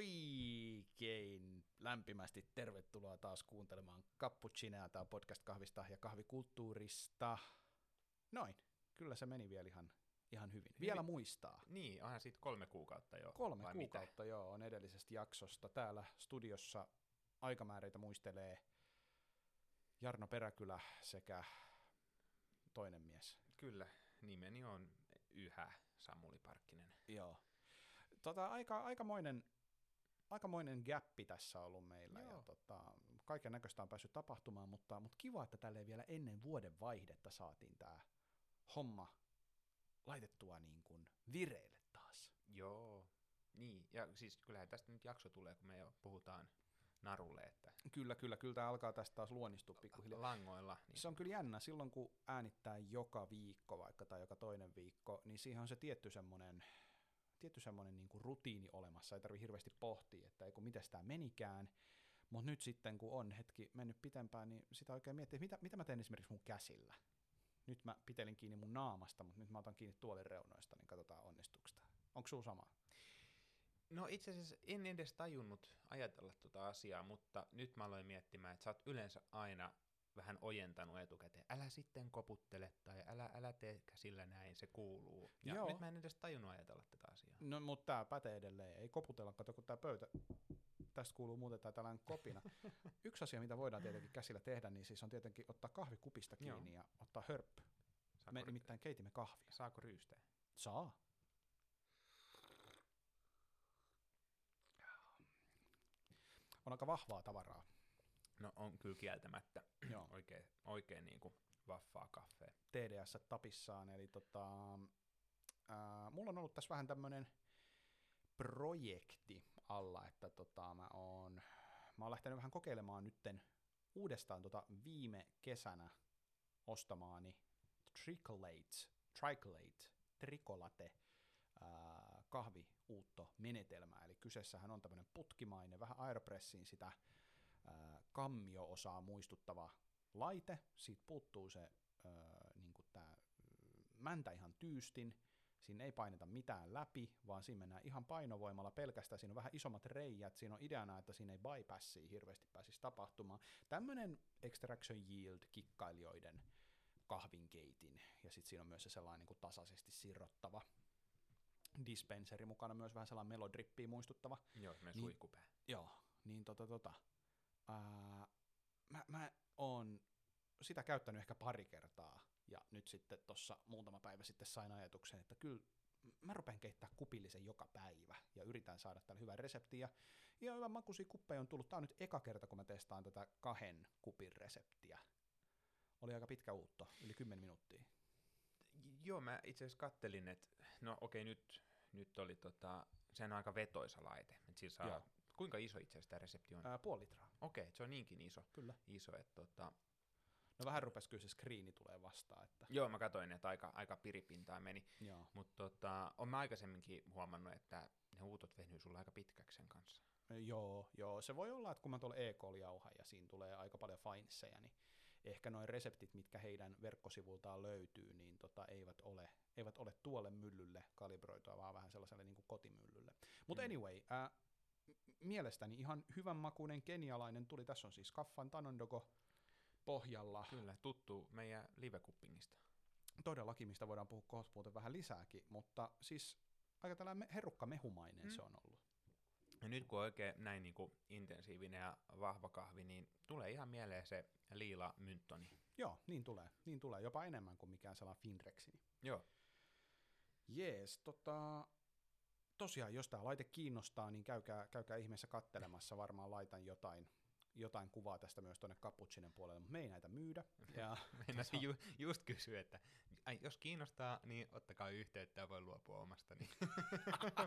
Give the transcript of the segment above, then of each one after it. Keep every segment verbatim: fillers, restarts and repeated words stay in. Oikein lämpimästi tervetuloa taas kuuntelemaan Cappuccinea, tämä podcast kahvista ja kahvikulttuurista. Noin, kyllä se meni vielä ihan, ihan hyvin. hyvin. Vielä muistaa. Niin, onhan siitä kolme kuukautta jo. Kolme vai kuukautta jo on edellisestä jaksosta. Täällä studiossa aikamääreitä muistelee Jarno Peräkylä sekä toinen mies. Kyllä, nimeni on yhä Samuli Parkkinen. Joo. Tota, aika, aikamoinen, aikamoinen gäppi tässä on ollut meillä, Joo. ja tota, kaiken näköistä on päässyt tapahtumaan, mutta, mutta kiva, että tälleen vielä ennen vuoden vaihdetta saatiin tämä homma laitettua niin kuin vireille taas. Joo, niin, ja siis kyllähän tästä nyt jakso tulee, kun me jo puhutaan narulle. Että kyllä, kyllä, kyllä tämä alkaa tästä taas luonnistua pikkuhiljaa. Langoilla. Niin. Se on kyllä jännä, silloin kun äänittää joka viikko vaikka tai joka toinen viikko, niin siihen on se tietty semmoinen... tietty semmoinen niin kuin rutiini olemassa, ei tarvitse hirveästi pohtia, että ei kun miten sitä menikään, mutta nyt sitten kun on hetki mennyt pitempään, niin sitä oikein miettii, mitä, mitä mä teen esimerkiksi mun käsillä. Nyt mä pitelin kiinni mun naamasta, mutta nyt mä otan kiinni tuolin reunoista, niin katsotaan onnistuksesta. Onko sun sama? No itse asiassa en edes tajunnut ajatella tuota asiaa, mutta nyt mä aloin miettimään, että sä oot yleensä aina vähän ojentanut etukäteen, älä sitten koputtele tai älä, älä tee käsillä näin, se kuuluu. Ja Joo. nyt mä en edes tajunnut ajatella tätä asiaa. No mutta tää pätee edelleen, ei koputella, kato kun tää pöytä, tästä kuuluu muuten tää tällainen kopina. Yksi asia, mitä voidaan tietenkin käsillä tehdä, niin siis on tietenkin ottaa kahvikupista kiinni Joo. ja ottaa hörppy. Saako me ry- nimittäin keitimme kahvia. Saako ryystää? Saa. On aika vahvaa tavaraa. No on kyllä kieltämättä Joo. oikein, oikein niin kuin vaffaa kaffea. T D S tapissaan, eli tota, ää, mulla on ollut tässä vähän tämmönen projekti alla, että tota, mä, oon, mä oon lähtenyt vähän kokeilemaan nytten uudestaan tota viime kesänä ostamaani tricolate, tricolate, tricolate ää, kahviuuttomenetelmää, eli kyseessähän on tämmöinen putkimainen, vähän aeropressiin sitä kammio-osaa muistuttava laite, siitä puuttuu se äh, niin kuin tää mäntä ihan tyystin, siinä ei paineta mitään läpi, vaan siinä mennään ihan painovoimalla pelkästään, siinä on vähän isommat reijät, siinä on ideana, että siinä ei bypassia hirveästi pääsisi tapahtumaan. Tämmöinen extraction yield-kikkailijoiden kahvinkeitin, ja sitten siinä on myös se sellainen niin kuin tasaisesti sirrottava dispenseri mukana, myös vähän sellainen melodrippiä muistuttava. Joo, me niin, suihkupää. Joo, niin tota tota. Uh, mä, mä oon sitä käyttänyt ehkä pari kertaa, ja nyt sitten tuossa muutama päivä sitten sain ajatuksen, että kyllä mä rupean keittämään kupillisen joka päivä, ja yritän saada tämän hyvän reseptin, ja ihan hyvän makuisia kuppeja on tullut. Tää on nyt eka kerta, kun mä testaan tätä kahden kupin reseptiä. Oli aika pitkä uutto, yli kymmenen minuuttia. Joo, mä itse asiassa kattelin, että no okei, nyt, nyt oli tota, sehän on aika vetoisa laite, että siis saa Joo. Kuinka iso itse asiassa tämä resepti on? Ää, puoli litraa. Okei, okay, se on niinkin iso. Kyllä. Iso, että tota... No vähän rupesi kyllä se skriini tulee vastaan. Että... Joo, mä katsoin, että aika, aika piripintaa meni. Mutta tota, olen mä aikaisemminkin huomannut, että ne huutot venyy sulla aika pitkäksi sen kanssa. Joo, joo, se voi olla, että kun mä tuolla E K-l jauhan ja siinä tulee aika paljon finesseja, niin ehkä noin reseptit, mitkä heidän verkkosivultaan löytyy, niin tota, eivät ole... eivät ole tuolle myllylle kalibroitua, vaan vähän sellaiselle niin kuin kotimyllylle. Mutta mm. anyway... Ää, mielestäni ihan hyvänmakuinen kenialainen tuli. Tässä on siis Kaffan Tanondogo pohjalla. Kyllä, tuttu meidän livekuppingista. Todellakin, mistä voidaan puhua kohta muuten vähän lisääkin, mutta siis aika tällainen herukka mehumainen mm. se on ollut. Ja nyt kun on oikein näin niin kuin intensiivinen ja vahva kahvi, niin tulee ihan mieleen se liila mynttoni. Joo, niin tulee. Niin tulee jopa enemmän kuin mikään sellainen finrexini. Joo. Jees, tota... Tosiaan, jos tämä laite kiinnostaa, niin käykää, käykää ihmeessä kattelemassa. Varmaan laitan jotain, jotain kuvaa tästä myös tuonne Cappuccinen puolelle, mutta me ei näitä myydä. Ja Meinasin ju, just kysyä, että ai, jos kiinnostaa, niin ottakaa yhteyttä ja voi luopua omasta. Niin.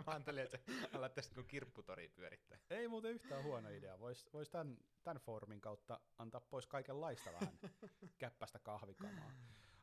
Mä antelin, että alat tästä kun kirpputoria pyörittää. Ei muuten yhtään huono idea. Voisi vois tämän, tämän foorumin kautta antaa pois kaikenlaista vähän käppästä kahvikamaa.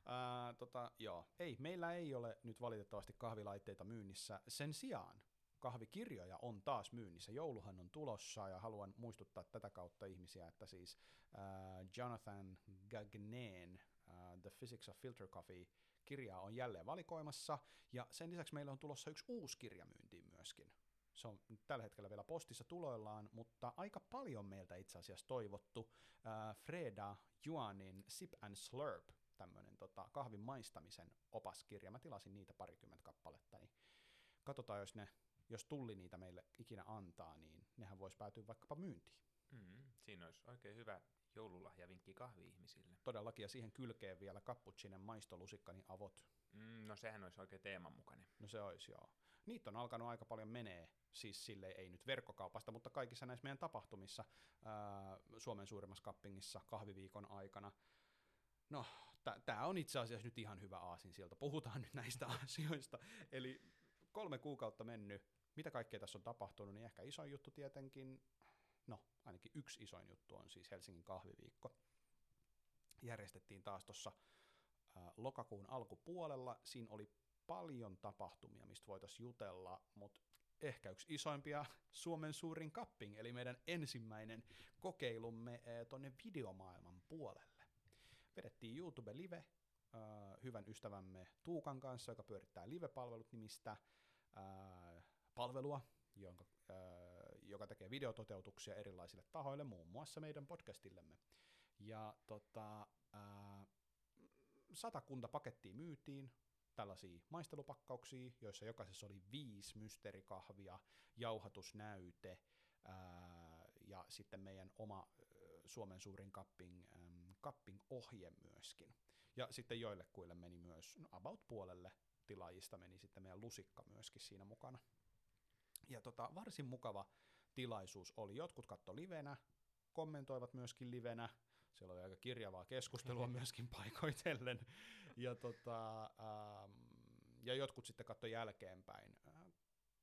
Uh, tota, joo. Ei, meillä ei ole nyt valitettavasti kahvilaitteita myynnissä. Sen sijaan kahvikirjoja on taas myynnissä. Jouluhan on tulossa ja haluan muistuttaa tätä kautta ihmisiä, että siis uh, Jonathan Gagnén, uh, The Physics of Filter Coffee, kirjaa on jälleen valikoimassa. Ja sen lisäksi meillä on tulossa yksi uusi kirja myyntiin myöskin. Se on tällä hetkellä vielä postissa tuloillaan, mutta aika paljon meiltä itse asiassa toivottu äh, Freda Juanin Sip and Slurp, tämmöinen tota, kahvin maistamisen opaskirja. Mä tilasin niitä parikymmentä kappaletta, niin katsotaan, jos, ne, jos tulli niitä meille ikinä antaa, niin nehän voisi päätyä vaikkapa myyntiin. Mm, siinä olisi oikein hyvä joululahjavinkki kahvi-ihmisille. Todellakin, ja siihen kylkeen vielä cappuccinen maistolusikka, niin avot. Mm, no sehän olisi oikein teeman mukainen. No se olisi, joo. Niitä on alkanut aika paljon menee, siis silleen ei nyt verkkokaupasta, mutta kaikissa näissä meidän tapahtumissa ää, Suomen suurimmassa kappingissa kahviviikon aikana. No, tämä on itse asiassa nyt ihan hyvä aasinsilta. Puhutaan nyt näistä asioista. Eli kolme kuukautta mennyt. Mitä kaikkea tässä on tapahtunut, niin ehkä isoin juttu tietenkin, no ainakin yksi isoin juttu on siis Helsingin kahviviikko. Järjestettiin taas tuossa lokakuun alkupuolella. Siinä oli paljon tapahtumia, mistä voitaisiin jutella, mutta ehkä yksi isoimpia Suomen suurin cupping, eli meidän ensimmäinen kokeilumme tuonne videomaailman puolelle. Vedettiin YouTube-live hyvän ystävämme Tuukan kanssa, joka pyörittää Live-palvelut nimistä palvelua, jonka, joka tekee videototeutuksia erilaisille tahoille, muun muassa meidän podcastillemme. Ja tota... satakunta pakettia myytiin, tällaisia maistelupakkauksia, joissa jokaisessa oli viisi mysteerikahvia, jauhatusnäyte ää, ja sitten meidän oma ä, Suomen suurin cupping, äm, cupping ohje myöskin. Ja sitten joillekuille meni myös, no about puolelle tilaajista meni sitten meidän lusikka myöskin siinä mukana. Ja tota, varsin mukava tilaisuus oli, jotkut katto livenä, kommentoivat myöskin livenä, siellä oli aika kirjavaa keskustelua myöskin paikoitellen, ja, tota, ähm, ja jotkut sitten katsoi jälkeenpäin.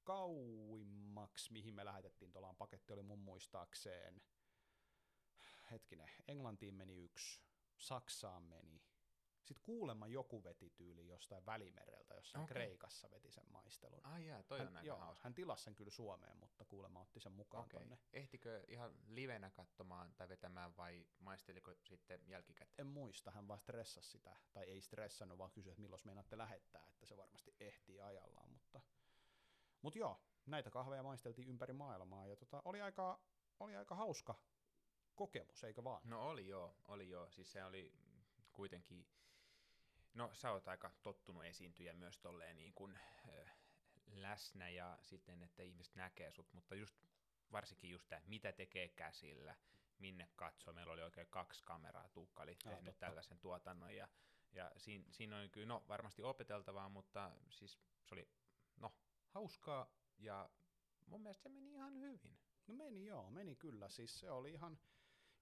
Kauimmaksi, mihin me lähetettiin, tuollaan paketti oli mun muistaakseen, hetkinen, Englantiin meni yksi, Saksaan meni, sitten kuulemma joku veti tyyli jostain Välimereltä, jossain okay. Kreikassa veti sen maistelun. Ah jää, toi hän, on aika hauska. Hän tilasi sen kyllä Suomeen, mutta kuulemma otti sen mukaan okay. tonne. Ehtikö ihan livenä katsomaan tai vetämään vai maisteliko sitten jälkikäteen? En muista, hän vaan stressasi sitä, tai ei stressannut, vaan kysyi, että milloin meinaatte lähettää, että se varmasti ehtii ajallaan. Mutta Mut joo, näitä kahveja maisteltiin ympäri maailmaa ja tota, oli, aika, oli aika hauska kokemus, eikö vaan? No oli joo, oli joo, siis se oli kuitenkin. No sä oot aika tottunut esiintyjä myös tolleen niin kuin ö, läsnä ja sitten, että ihmiset näkee sut, mutta just, varsinkin just tämä, mitä tekee käsillä, minne katsoo, meillä oli oikein kaksi kameraa, Tuukka oli tehnyt ah, tällaisen tuotannon ja, ja siinä, siinä on kyllä, no varmasti opeteltavaa, mutta siis se oli, no hauskaa ja mun mielestä se meni ihan hyvin. No meni joo, meni kyllä, siis se oli ihan.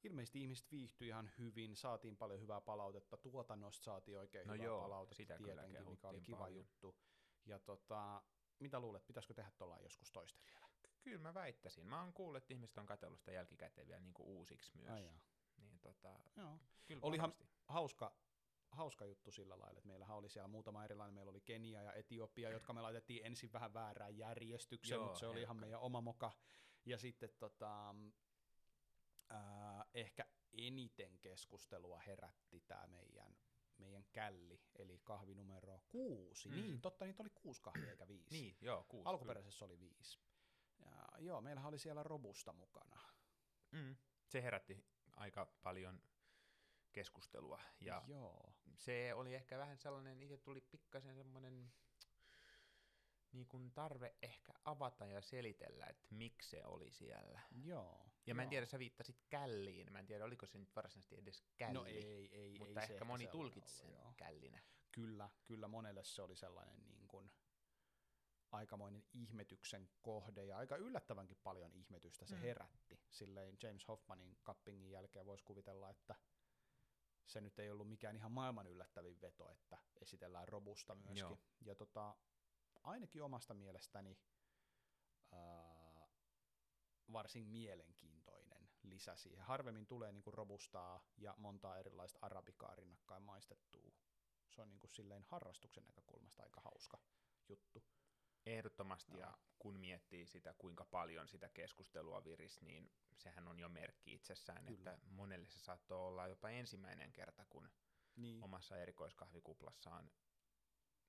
Ilmeisesti ihmiset viihtyi ihan hyvin, saatiin paljon hyvää palautetta, tuotannosta saatiin oikein no hyvää joo, palautetta tietenkin, mikä oli kiva paljon. Juttu. Ja tota, mitä luulet, pitäisikö tehdä tuolla joskus toista vielä? Kyllä mä väittäisin. Mä oon kuullut, että ihmiset on katsellut sitä jälkikäteen vielä niin kuin uusiksi myös. Niin, tota, olihan hauska, hauska juttu sillä lailla, että meillähän oli siellä muutama erilainen, meillä oli Kenia ja Etiopia, jotka me laitettiin ensin vähän väärään järjestykseen, joo, mutta se oli ehkä. Ihan meidän oma moka. Ja sitten tota... Uh, ehkä eniten keskustelua herätti tämä meidän, meidän källi, eli kahvi numero kuusi. Mm. Niin, totta, niitä oli kuusi kahvia eikä viisi. Niin, joo, kuusi. Alkuperäisessä oli viisi. Ja, joo, meillähän oli siellä robusta mukana. Mm. Se herätti aika paljon keskustelua. Ja joo. Se oli ehkä vähän sellainen, itse tuli pikkasen semmoinen niin kun tarve ehkä avata ja selitellä, että miksi se oli siellä. Joo. Ja mä en joo. tiedä, sä viittasit källiin. Mä en tiedä, oliko se nyt varsinaisesti edes källi. No ei, ei, mutta ei, ehkä moni tulkitsi sen joo. källinä. Kyllä, kyllä monelle se oli sellainen niin kuin aikamoinen ihmetyksen kohde ja aika yllättävänkin paljon ihmetystä se mm. herätti. Silleen James Hoffmanin cuppingin jälkeen voisi kuvitella, että se nyt ei ollut mikään ihan maailman yllättävin veto, että esitellään robusta myöskin. Joo. Ja tota... ainakin omasta mielestäni äh, varsin mielenkiintoinen lisä siihen. Harvemmin tulee niin kuin robustaa ja montaa erilaista arabikaa rinnakkain maistettua. Se on niin kuin silleen harrastuksen näkökulmasta aika hauska juttu. Ehdottomasti, no. Ja kun miettii sitä, kuinka paljon sitä keskustelua virisi, niin sehän on jo merkki itsessään, kyllä. Että monelle se saattoi olla jopa ensimmäinen kerta, kun niin. omassa erikoiskahvikuplassaan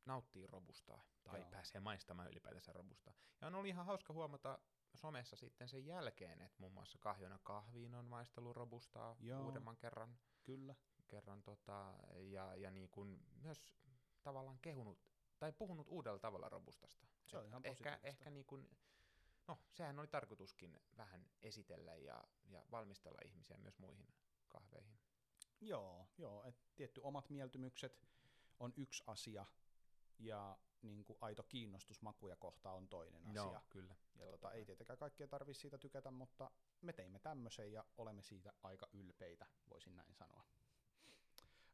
nauttii robustaa tai Joo. pääsee maistamaan ylipäätänsä robustaa. Ja on ollut ihan hauska huomata somessa sitten sen jälkeen, että muun muassa Kahjona kahviin on maistelu robustaa Joo. uudemman kerran. Kyllä. Kerran tota, ja, ja niin kuin myös tavallaan kehunut tai puhunut uudella tavalla robustasta. Se on ihan ehkä, ehkä niin kuin, no sehän oli tarkoituskin vähän esitellä ja, ja valmistella ihmisiä myös muihin kahveihin. Joo, joo, että tietty omat mieltymykset on yksi asia ja niin kuin aito kiinnostus makuja kohtaan on toinen asia. Joo, kyllä. Ja tota, ei tietenkään kaikkia tarvitse siitä tykätä, mutta me teimme tämmöisen ja olemme siitä aika ylpeitä, voisin näin sanoa.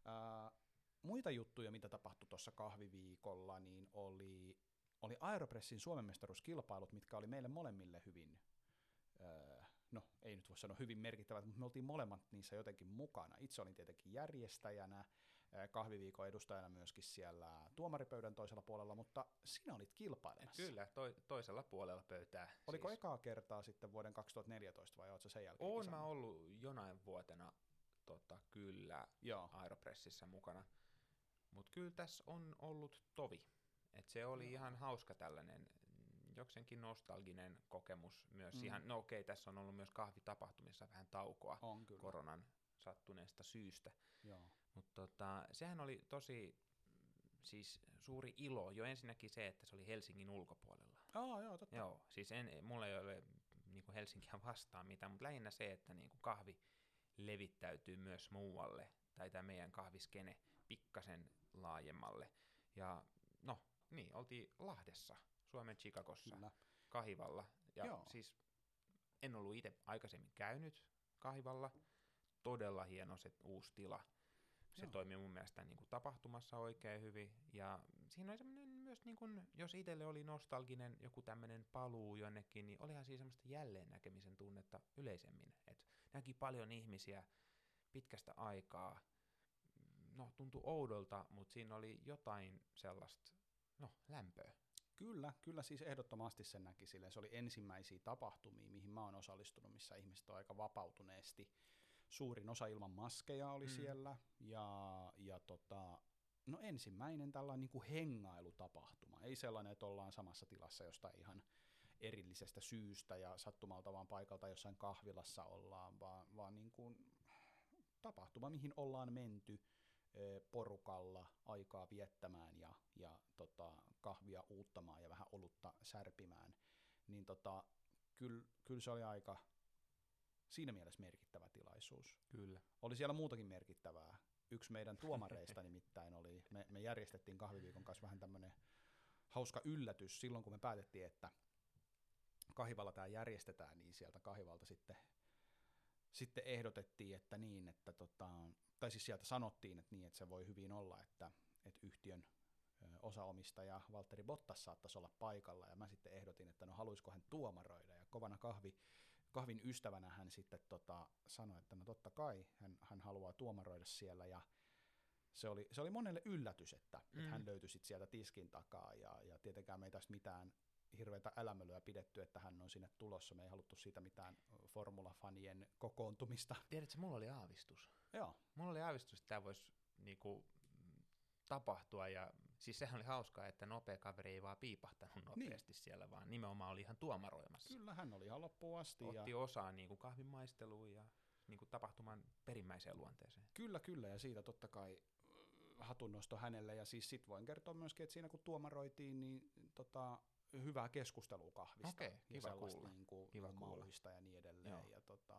Äh, muita juttuja, mitä tapahtui tuossa kahviviikolla, niin oli, oli Aeropressin Suomen mestaruuskilpailut, mitkä oli meille molemmille hyvin, äh, no ei nyt voi sanoa hyvin merkittävät, mutta me oltiin molemmat niissä jotenkin mukana. Itse olin tietenkin järjestäjänä, äh, kahviviikon edustajana myöskin siellä tuomaripöydän toisella puolella, mutta sinä olit kilpailemassa. Kyllä, to- toisella puolella pöytää. Oliko siis ekaa kertaa sitten vuoden kaksituhattaneljätoista vai oletko sen jälkeen? Oon mä ollut jonain vuotena. Tota, kyllä, Joo. Aeropressissä mukana, mutta kyllä tässä on ollut tovi, et se oli Joo. ihan hauska tällainen jokseenkin nostalginen kokemus myös mm. ihan, no okei, tässä on ollut myös kahvitapahtumissa vähän taukoa koronan sattuneesta syystä, mutta tota, sehän oli tosi siis suuri ilo, jo ensinnäkin se, että se oli Helsingin ulkopuolella. Oh, joo, totta. Joo, siis en, mulla ei ole niinku Helsinkiä vastaan mitään, mutta lähinnä se, että niinku kahvi levittäytyy myös muualle, tai tämä meidän kahviskene pikkasen laajemmalle. Ja no, niin, oltiin Lahdessa, Suomen Chicagossa, Kyllä. kahivalla. Ja Joo. siis en ollut itse aikaisemmin käynyt kahivalla. Todella hieno se uusi tila. Se Joo. toimii mun mielestä niin kuin tapahtumassa oikein hyvin. Ja siinä oli semmoinen myös, niin kuin, jos itselle oli nostalginen joku tämmöinen paluu jonnekin, niin olihan siinä semmoista jälleen näkemisen tunnetta yleisemmin. Et näki paljon ihmisiä pitkästä aikaa. No, tuntui oudolta, mutta siinä oli jotain sellaista, no, lämpöä. Kyllä, kyllä siis ehdottomasti sen näki silleen. Se oli ensimmäisiä tapahtumia, mihin mä oon osallistunut, missä ihmiset on aika vapautuneesti. Suurin osa ilman maskeja oli mm. siellä, ja, ja tota, no ensimmäinen tällainen niin kuin hengailutapahtuma, ei sellainen, että ollaan samassa tilassa jostain ihan erillisestä syystä ja sattumalta vaan paikalta jossain kahvilassa ollaan, vaan, vaan niin kuin tapahtuma, mihin ollaan menty porukalla aikaa viettämään ja, ja tota, kahvia uuttamaan ja vähän olutta särpimään, niin tota, kyllä, kyllä se oli aika siinä mielessä merkittävä tilaisuus. Kyllä. Oli siellä muutakin merkittävää. Yksi meidän tuomareista nimittäin oli, me, me järjestettiin kahviviikon kanssa vähän tämmöinen hauska yllätys silloin, kun me päätettiin, että kahivalla tämä järjestetään, niin sieltä kahivalta sitten, sitten ehdotettiin, että niin, että tota, tai siis sieltä sanottiin, että niin, että se voi hyvin olla, että, että yhtiön osaomistaja Valtteri Bottas saattaisi olla paikalla, ja mä sitten ehdotin, että no haluisiko hän tuomaroida, ja kovana kahvi, kahvin ystävänä hän sitten tota sanoi, että no totta kai hän, hän haluaa tuomaroida siellä, ja se oli, se oli monelle yllätys, että, mm. että hän löytyi sitten sieltä tiskin takaa, ja, ja tietenkään me ei tästä mitään hirveätä älämölyä pidetty, että hän on sinne tulossa, me ei haluttu siitä mitään formulafanien kokoontumista. Tiedätkö, mulla oli aavistus. Joo. Mulla oli aavistus, että tämä voisi niinku tapahtua, ja siis sehän oli hauskaa, että nopea kaveri ei vaan piipahtanut nopeasti niin siellä, vaan nimenomaan oli ihan tuomaroimassa. Kyllä, hän oli ihan loppuun asti. Otti ja osaa niin kuin kahvin maisteluun ja niin kuin tapahtuman perimmäiseen luonteeseen. Kyllä, kyllä, ja siitä totta kai hatunnosto hänelle, ja siis sit voin kertoa myöskin, että siinä kun tuomaroitiin, niin tota, hyvää keskustelua kahvista. Okei, kiva ja kuulla. Niin kuin kiva mauhista ja niin edelleen. Ja tota,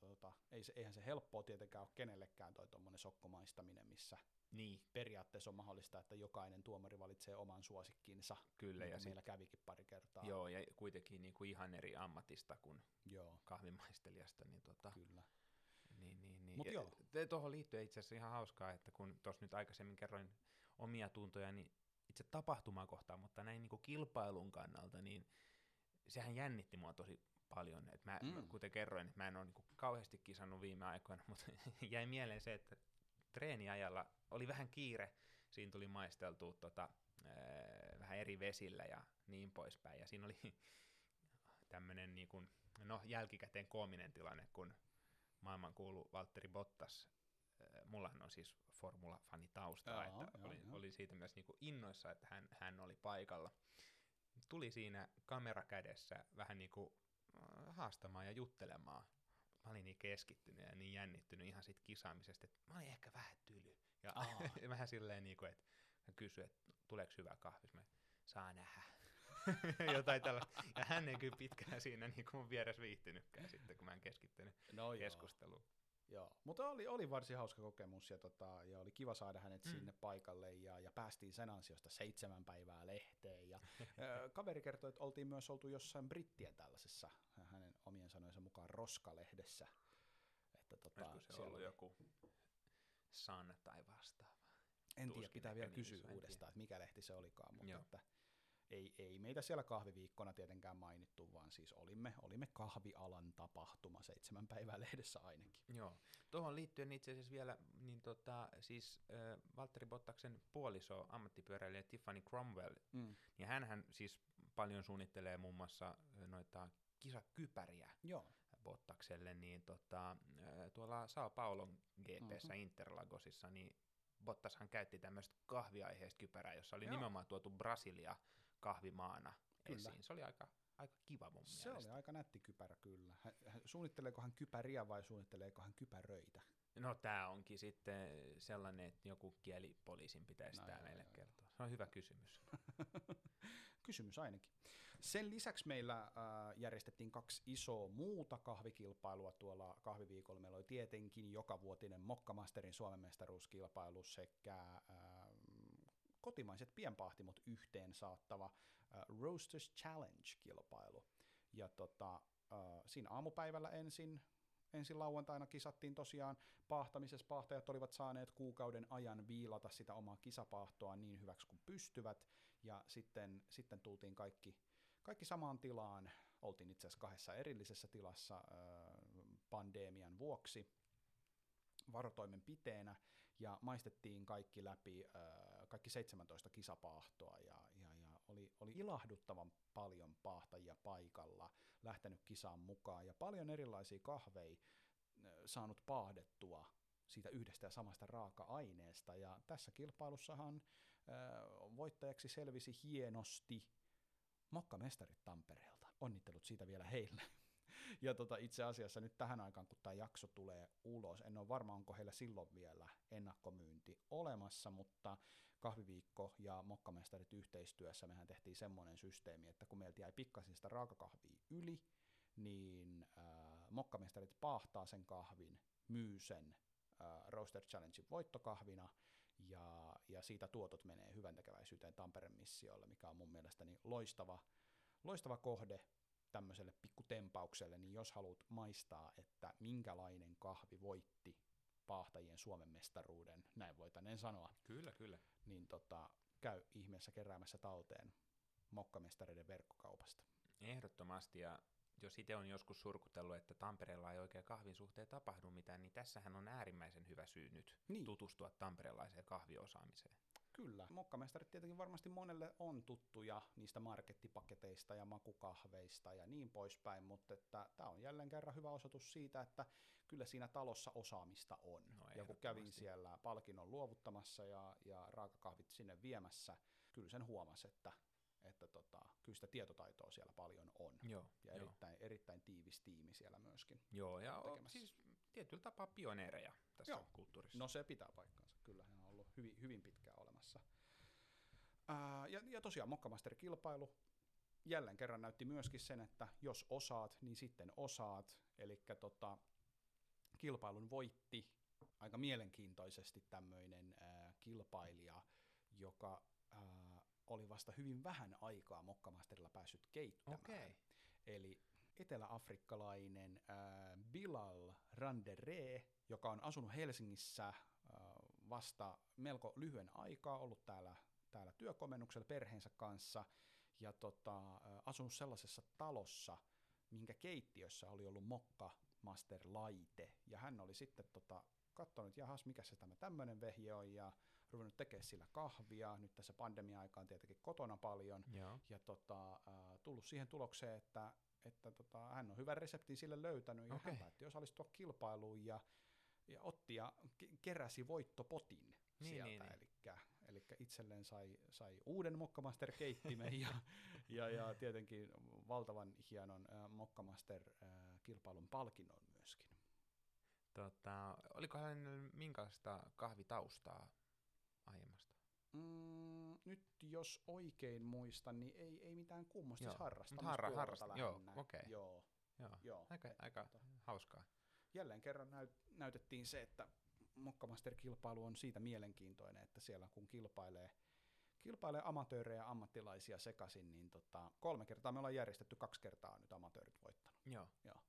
tota, tota, eihän se helppoa tietenkään ole kenellekään toi tuommoinen sokkomaistaminen, missä niin periaatteessa on mahdollista, että jokainen tuomari valitsee oman suosikkinsa. Kyllä, niin ja meillä sit kävikin pari kertaa. Joo, ja kuitenkin niin kuin ihan eri ammatista kuin joo. kahvimaistelijasta. Niin tota, kyllä. Niin, niin, niin. Tuohon liittyen itse asiassa ihan hauskaa, että kun tuossa nyt aikaisemmin kerroin omia tuntoja, niin itse tapahtumaa kohtaan, mutta näin niin kuin kilpailun kannalta, niin sehän jännitti mua tosi paljon. Et mä, mm. kuten kerroin, että mä en ole niin kuin kauheasti kisannut viime aikoina, mutta jäi mieleen se, että treeniajalla oli vähän kiire, siinä tuli maisteltua tota, ää, vähän eri vesillä ja niin poispäin, ja siinä oli tämmöinen niin kuin, no, jälkikäteen koominen tilanne, kun maailmankuulu Valtteri Bottas mullahan on siis formula-fanitaustaa, jaa, että jaa, oli, jaa. oli siitä myös niin kuin innoissa, että hän, hän oli paikalla. Tuli siinä kamera kädessä vähän niin kuin haastamaan ja juttelemaan. Mä olin niin keskittynyt ja niin jännittynyt ihan siitä kisaamisesta, että mä olin ehkä vähän tyly. Ja vähän silleen, niin kuin, että hän kysyi, että tuleeko hyvä kahvis, mä saa nähdä. Jotain tällaista. Ja hän ei kyllä pitkään siinä niin kuin mun vieressä viihtynytkään sitten, kun mä en keskittynyt no keskusteluun. Joo, mutta oli, oli varsin hauska kokemus ja, tota, ja oli kiva saada hänet mm. sinne paikalle ja, ja päästiin sen ansiosta seitsemän päivää lehteen. Ja, ä, kaveri kertoi, että oltiin myös oltu jossain brittien tällaisessa, hänen omien sanojensa mukaan, roskalehdessä. Että, tota, olisiko se ollut oli... joku Sun tai vastaava? En Tuskin tiedä, pitää vielä kysyä niin, uudestaan, että mikä lehti se olikaan, mutta että ei, ei meitä siellä kahviviikkona tietenkään mainittu, vaan siis olimme, olimme kahvialan tapahtuma seitsemän päivää lehdessä ainakin. Joo, tuohon liittyen itse asiassa vielä, niin tota, siis äh, Valtteri Bottaksen puoliso, ammattipyöräilijä Tiffany Cromwell, mm. niin hänhän siis paljon suunnittelee muun muassa noita kisakypäriä Joo. Bottakselle, niin tota, tuolla Sao Paulon G P:ssä mm-hmm. Interlagosissa, niin Bottashan käytti tämmöistä kahviaiheista kypärää, jossa oli Joo. nimenomaan tuotu Brasilia kahvimaana kyllä. esiin. Se oli aika, aika kiva mun se mielestä. Se oli aika nätti kypärä kyllä. Hän, suunnitteleeko hän kypäriä vai suunnitteleeko hän kypäröitä? No tää onkin sitten sellainen, että joku kielipoliisin pitäisi no, tää joo, meille joo, kertoa. Se on hyvä kysymys. Kysymys ainakin. Sen lisäksi meillä äh, järjestettiin kaksi isoa muuta kahvikilpailua tuolla kahviviikolla. Meillä oli tietenkin jokavuotinen Mokkamasterin Suomen mestaruuskilpailu sekä äh, kotimaiset pienpahtimot yhteen saattava äh, Roasters Challenge-kilpailu. Ja tota, äh, siinä aamupäivällä ensin... Ensin lauantaina kisattiin tosiaan pahtamisessa. Paahtajat olivat saaneet kuukauden ajan viilata sitä omaa kisapaahtoa niin hyväksi kuin pystyvät. Ja sitten, sitten tultiin kaikki, kaikki samaan tilaan. Oltiin itse asiassa kahdessa erillisessä tilassa äh, pandemian vuoksi varotoimenpiteenä. Ja maistettiin kaikki läpi, äh, kaikki seitsemäntoista kisapaahtoa. Ja, ja, ja oli, oli ilahduttavan paljon paahtajia paikalla, lähtenyt kisaan mukaan ja paljon erilaisia kahveja saanut paahdettua siitä yhdestä ja samasta raaka-aineesta. Ja tässä kilpailussahan äh, voittajaksi selvisi hienosti Mokkamestarit Tampereelta. Onnittelut siitä vielä heille. Ja tota, itse asiassa nyt tähän aikaan, kun tämä jakso tulee ulos, en ole varma, onko heillä silloin vielä ennakkomyynti olemassa, mutta kahviviikko ja Mokkamestarit yhteistyössä mehän tehtiin semmoinen systeemi, että kun meiltä jäi pikkasen sitä raakakahvia yli, niin äh, Mokkamestarit paahtaa sen kahvin, myy sen äh, Roaster Challengein voittokahvina, ja, ja siitä tuotot menee hyväntekeväisyyteen Tampere-missiolle, mikä on mun mielestäni loistava, loistava kohde tämmöiselle pikkutempaukselle, niin jos haluat maistaa, että minkälainen kahvi voitti paahtajien Suomen mestaruuden, näin voitaneen sanoa. Kyllä, kyllä. Niin tota, käy ihmeessä keräämässä talteen Mokkamestareiden verkkokaupasta. Ehdottomasti, ja jos itse on joskus surkutellut, että Tampereella ei oikein kahvin suhteen tapahdu mitään, niin tässähän on äärimmäisen hyvä syy nyt niin. tutustua tamperelaiseen kahviosaamiseen. Kyllä. Mokkamestarit tietenkin varmasti monelle on tuttuja niistä markettipaketeista ja makukahveista ja niin poispäin, mutta tämä on jälleen kerran hyvä osoitus siitä, että kyllä siinä talossa osaamista on. No, ja kun kävin siellä palkinnon luovuttamassa ja, ja raakakahvit sinne viemässä, kyllä sen huomasi, että, että tota, kyllä sitä tietotaitoa siellä paljon on. Joo, ja erittäin, erittäin tiivis tiimi siellä myöskin. Joo, ja on siis tietyllä tapaa pioneereja tässä Joo. kulttuurissa. No se pitää paikkansa, kyllä hän on ollut hyvin, hyvin pitkään olemassa. Ää, ja, ja tosiaan Mokkamaster-kilpailu jälleen kerran näytti myöskin sen, että jos osaat, niin sitten osaat. Eli tota, kilpailun voitti aika mielenkiintoisesti tämmöinen ää, kilpailija, joka ää, oli vasta hyvin vähän aikaa Mokkamasterilla päässyt keittämään. Okay. Eli eteläafrikkalainen ää, Bilal Randere, joka on asunut Helsingissä vasta melko lyhyen aikaa, ollut täällä, täällä työkomennuksella perheensä kanssa ja tota, asunut sellaisessa talossa, minkä keittiössä oli ollut Mokkamaster-laite. Ja hän oli sitten tota, katsonut, jahas, mikä se tämä tämmöinen vehje on, ja ruvennut tekemään sillä kahvia, nyt tässä pandemia-aikaan tietenkin kotona paljon, Joo. ja tota, tullut siihen tulokseen, että, että tota, hän on hyvän reseptin sille löytänyt, ja okay. hän päätti osallistua kilpailuun, ja ja otti ja keräsi voittopotin niin, sieltä, niin, elikkä, elikkä itselleen sai, sai uuden Moccamaster-keittimen ja, ja, ja tietenkin valtavan hienon äh, Moccamaster-kilpailun äh, palkinnon myöskin. Tota, oliko hän minkälaista kahvitaustaa aiemmasta? Mm, nyt jos oikein muistan, niin ei, ei mitään kummosta harrastamista. Harra, harrastamista, joo, okei. Okay. Joo, joo. joo. Aika, et, aika to... hauskaa. Jälleen kerran näyt- näytettiin se, että Mokkamaster-kilpailu on siitä mielenkiintoinen, että siellä kun kilpailee, kilpailee amatöörejä ja ammattilaisia sekaisin, niin tota, kolme kertaa me ollaan järjestetty, kaksi kertaa nyt amatöörit voittanut. Joo. Joo.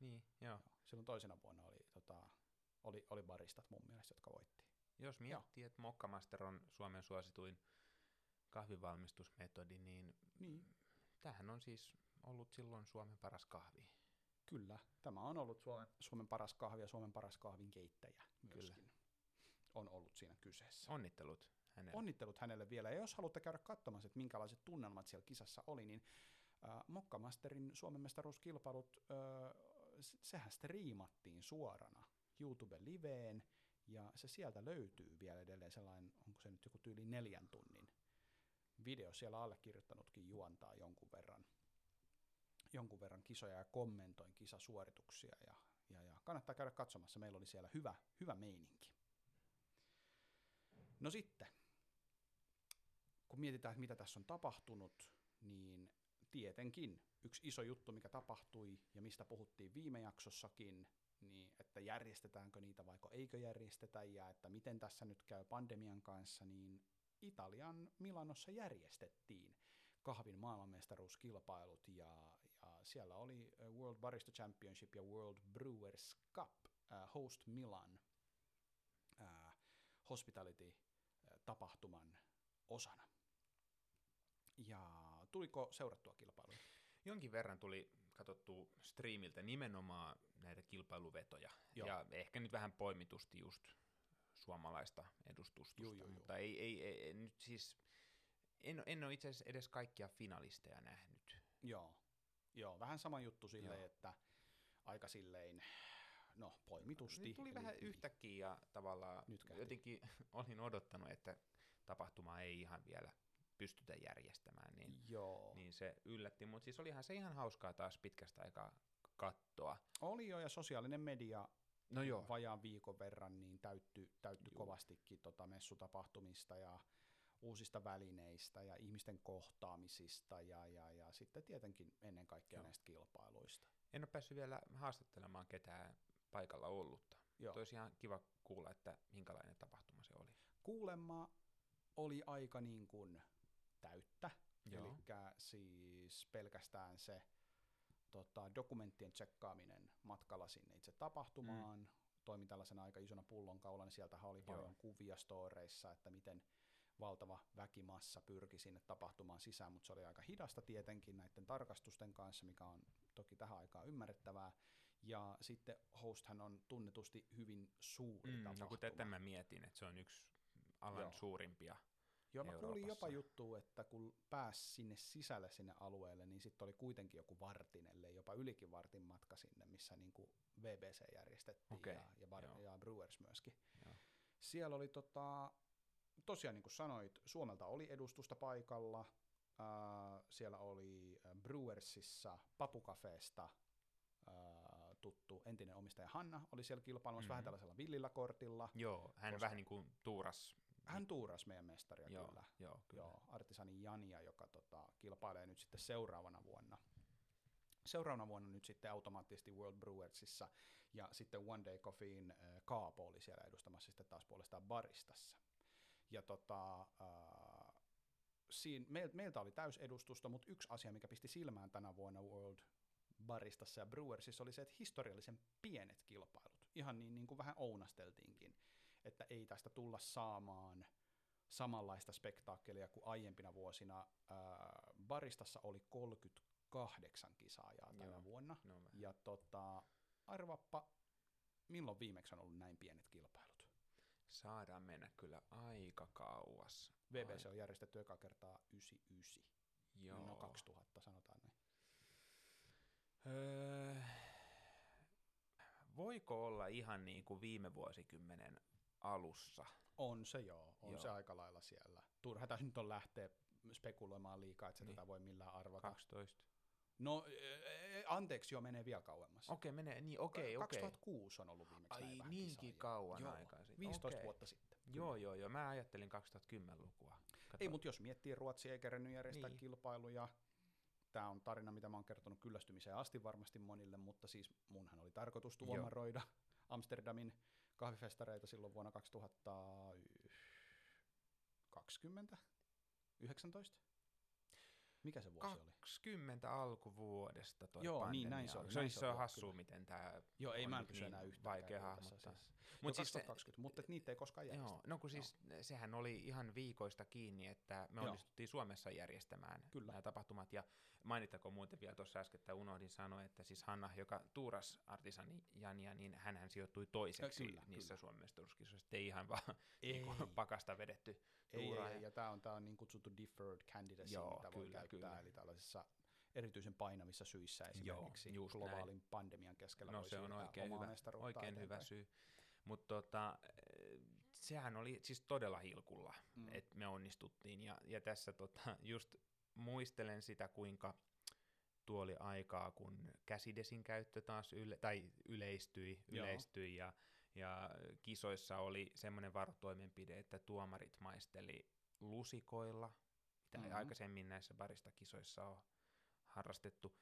Niin, joo. Joo. Silloin toisena vuonna oli, tota, oli, oli baristat mun mielestä, jotka voitti. Jos miettii, joo, että Mokkamaster on Suomen suosituin kahvinvalmistusmetodi, niin, niin tämähän on siis ollut silloin Suomen paras kahvi. Kyllä, tämä on ollut Suomen, Suomen paras kahvi ja Suomen paras kahvin keittäjä myöskin. Kyllä. On ollut siinä kyseessä. Onnittelut hänelle. Onnittelut hänelle vielä. Ja jos haluatte käydä katsomassa, että minkälaiset tunnelmat siellä kisassa oli, niin äh, Mokkamasterin Suomen mestaruuskilpailut, äh, sehän striimattiin suorana YouTube-liveen, ja se sieltä löytyy vielä edelleen sellainen, onko se nyt joku tyyli neljän tunnin video, siellä allekirjoittanutkin juontaa jonkun verran. jonkun verran kisoja ja kommentoin kisasuorituksia, ja, ja, ja kannattaa käydä katsomassa, meillä oli siellä hyvä, hyvä meininki. No sitten, kun mietitään, mitä tässä on tapahtunut, niin tietenkin yksi iso juttu, mikä tapahtui ja mistä puhuttiin viime jaksossakin, niin että järjestetäänkö niitä vai eikö järjestetä, ja että miten tässä nyt käy pandemian kanssa, niin Italian Milanossa järjestettiin kahvin maailmanmestaruuskilpailut, ja, ja siellä oli World Barista Championship ja World Brewers Cup, äh, Host Milan äh, Hospitality-tapahtuman osana. Ja tuliko seurattua kilpailuja? Jonkin verran tuli katsottu striimiltä nimenomaan näitä kilpailuvetoja, joo, ja ehkä nyt vähän poimitusti just suomalaista edustustusta, joo, joo, joo. mutta ei, ei, ei, ei nyt siis... En, en ole itse asiassa edes kaikkia finalisteja nähnyt. Joo, Joo vähän sama juttu silleen, että aika silleen, no poimitusti. Nyt tuli eli, vähän yhtäkkiä ja tavallaan jotenkin olin odottanut, että tapahtumaa ei ihan vielä pystytä järjestämään, niin, niin se yllätti. Mutta siis olihan se ihan hauskaa taas pitkästä aikaa katsoa. Oli jo, ja sosiaalinen media no vajaan viikon verran niin täyttyi täytty kovastikin tota messutapahtumista ja uusista välineistä ja ihmisten kohtaamisista ja, ja, ja sitten tietenkin ennen kaikkea joo. näistä kilpailuista. En ole päässyt vielä haastattelemaan ketään paikalla ollutta. Olisi ihan kiva kuulla, että minkälainen tapahtuma se oli. Kuulemma oli aika niin kuin täyttä, eli siis pelkästään se tota, dokumenttien tsekkaaminen matkalla sinne itse tapahtumaan, mm. toimi tällaisena aika isona pullonkaulan, niin sieltähän oli paljon joo. kuvia storeissa, että miten valtava väkimassa pyrki sinne tapahtumaan sisään, mutta se oli aika hidasta tietenkin näiden tarkastusten kanssa, mikä on toki tähän aikaan ymmärrettävää. Ja sitten hosthan on tunnetusti hyvin suuri mm, tapahtuma. No kun tätä mä mietin, että se on yksi alan Joo. suurimpia Joo, mä kuulin jopa juttua, että kun pääsi sinne sisälle sinne alueelle, niin sitten oli kuitenkin joku vartin, ellei jopa ylikin vartin matka sinne, missä niin kuin V B C järjestettiin okay. ja, ja, bar- ja Brewers myöskin. Joo. Siellä oli tota... Tosiaan niin kuin sanoit, Suomelta oli edustusta paikalla, äh, siellä oli Brewersissa Papucafeesta äh, tuttu entinen omistaja Hanna, oli siellä kilpailemassa mm-hmm. vähän tällaisella villillä kortilla. Joo, hän koska... vähän niin kuin tuuras. Hän tuuras meidän mestaria joo, kyllä, joo, kyllä. Joo, Artisani Jania, joka tota, kilpailee nyt sitten seuraavana vuonna. Seuraavana vuonna nyt sitten automaattisesti World Brewersissa, ja sitten One Day Coffeein äh, Kaapo oli siellä edustamassa sitten taas puolestaan baristassa. Ja tota, äh, siin, meil, meiltä oli täysedustusta, mutta yksi asia, mikä pisti silmään tänä vuonna World Baristassa ja Brewersissa, oli se, että historiallisen pienet kilpailut, ihan niin, niin kuin vähän ounasteltiinkin, että ei tästä tulla saamaan samanlaista spektaakkelia kuin aiempina vuosina. Äh, Baristassa oli kolmekymmentäkahdeksan kisaajaa tänä Joo, vuonna, no ja tota, arvappa, milloin viimeksi on ollut näin pienet kilpailut? Saadaan mennä kyllä aika kauas. V B C on järjestetty eka kertaa yhdeksänkymmentäyhdeksän. Joo. No kaksituhatta, sanotaan näin. Öö, voiko olla ihan niin kuin viime vuosikymmenen alussa? On se joo, on joo. se aika lailla siellä. Turha tässä nyt on lähteä spekuloimaan liikaa, että se niin. tätä voi millään arvata. kaksitoista No, anteeksi, jo menee vielä kauemmas. Okei, menee, niin okei, okei. kaksituhattakuusi on ollut viimeksi näin vähän kisaa. Ai niinkin kauan aikaa sitten. viisitoista okei. vuotta sitten. Joo, joo, joo, mä ajattelin kaksituhattakymmenen-lukua. Kato. Ei, mutta jos miettii, Ruotsi ei kerennyt järjestää niin. kilpailuja. Tämä on tarina, mitä mä oon kertonut kyllästymiseen asti varmasti monille, mutta siis munhan oli tarkoitus tuomaroida joo. Amsterdamin kahvifestareita silloin vuonna kaksituhattakaksikymmentä, yhdeksäntoista Mikä se vuosi oli? kaksikymmentä alkuvuodesta toi joo, pandemia. Niin, näin se oli. Se, se on hassua, miten tämä joo, ei on niin vaikea hahmottaa. Siis. Mut siis kaksikymmentä mutta niitä ei koskaan järjestetty. Joo, no kun siis joo. sehän oli ihan viikoista kiinni, että me joo. onnistuttiin Suomessa järjestämään kyllä. nämä tapahtumat. Ja mainittakoon muuten vielä tuossa äsken, että unohdin sanoa, että siis Hanna, joka tuuras Artisani Jania, niin hänhän sijoittui toiseksi kyllä, niissä kyllä. Suomen mestaruuskisoissa. Ei ihan vaan ei. pakasta vedetty tuuraan. Ei, ei, ja tämä on, on niin kutsuttu deferred candidacy, mitä voi käyttää. Kyllä. Eli tällaisissa erityisen painavissa syissä esimerkiksi joo, globaalin näin. pandemian keskellä. No se on oikein hyvä, oikein hyvä syy, mutta tota, sehän oli siis todella hilkulla, mm. että me onnistuttiin ja, ja tässä tota, just muistelen sitä, kuinka tuo oli aikaa, kun käsidesin käyttö taas yle, tai yleistyi, yleistyi ja, ja kisoissa oli semmoinen varotoimenpide, että tuomarit maisteli lusikoilla. Tämä ei mm-hmm. aikaisemmin näissä barista kisoissa on harrastettu.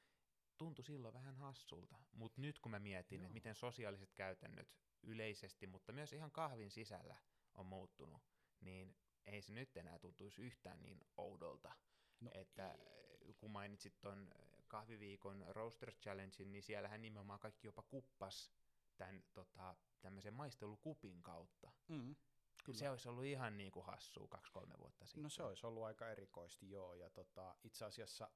Tuntui silloin vähän hassulta, mutta nyt kun mä mietin, että miten sosiaaliset käytännöt yleisesti, mutta myös ihan kahvin sisällä on muuttunut, niin ei se nyt enää tuntuisi yhtään niin oudolta. No, että ei. Kun mainitsit ton kahviviikon Roaster Challengein, niin siellähän nimenomaan kaikki jopa kuppas tämän tota, tämmöisen maistelukupin kautta. Mm. Kyllä. Se olisi ollut ihan niin kuin hassua kaksi-kolme vuotta sitten. No se olisi ollut aika erikoisesti, joo. Ja tota, itse asiassa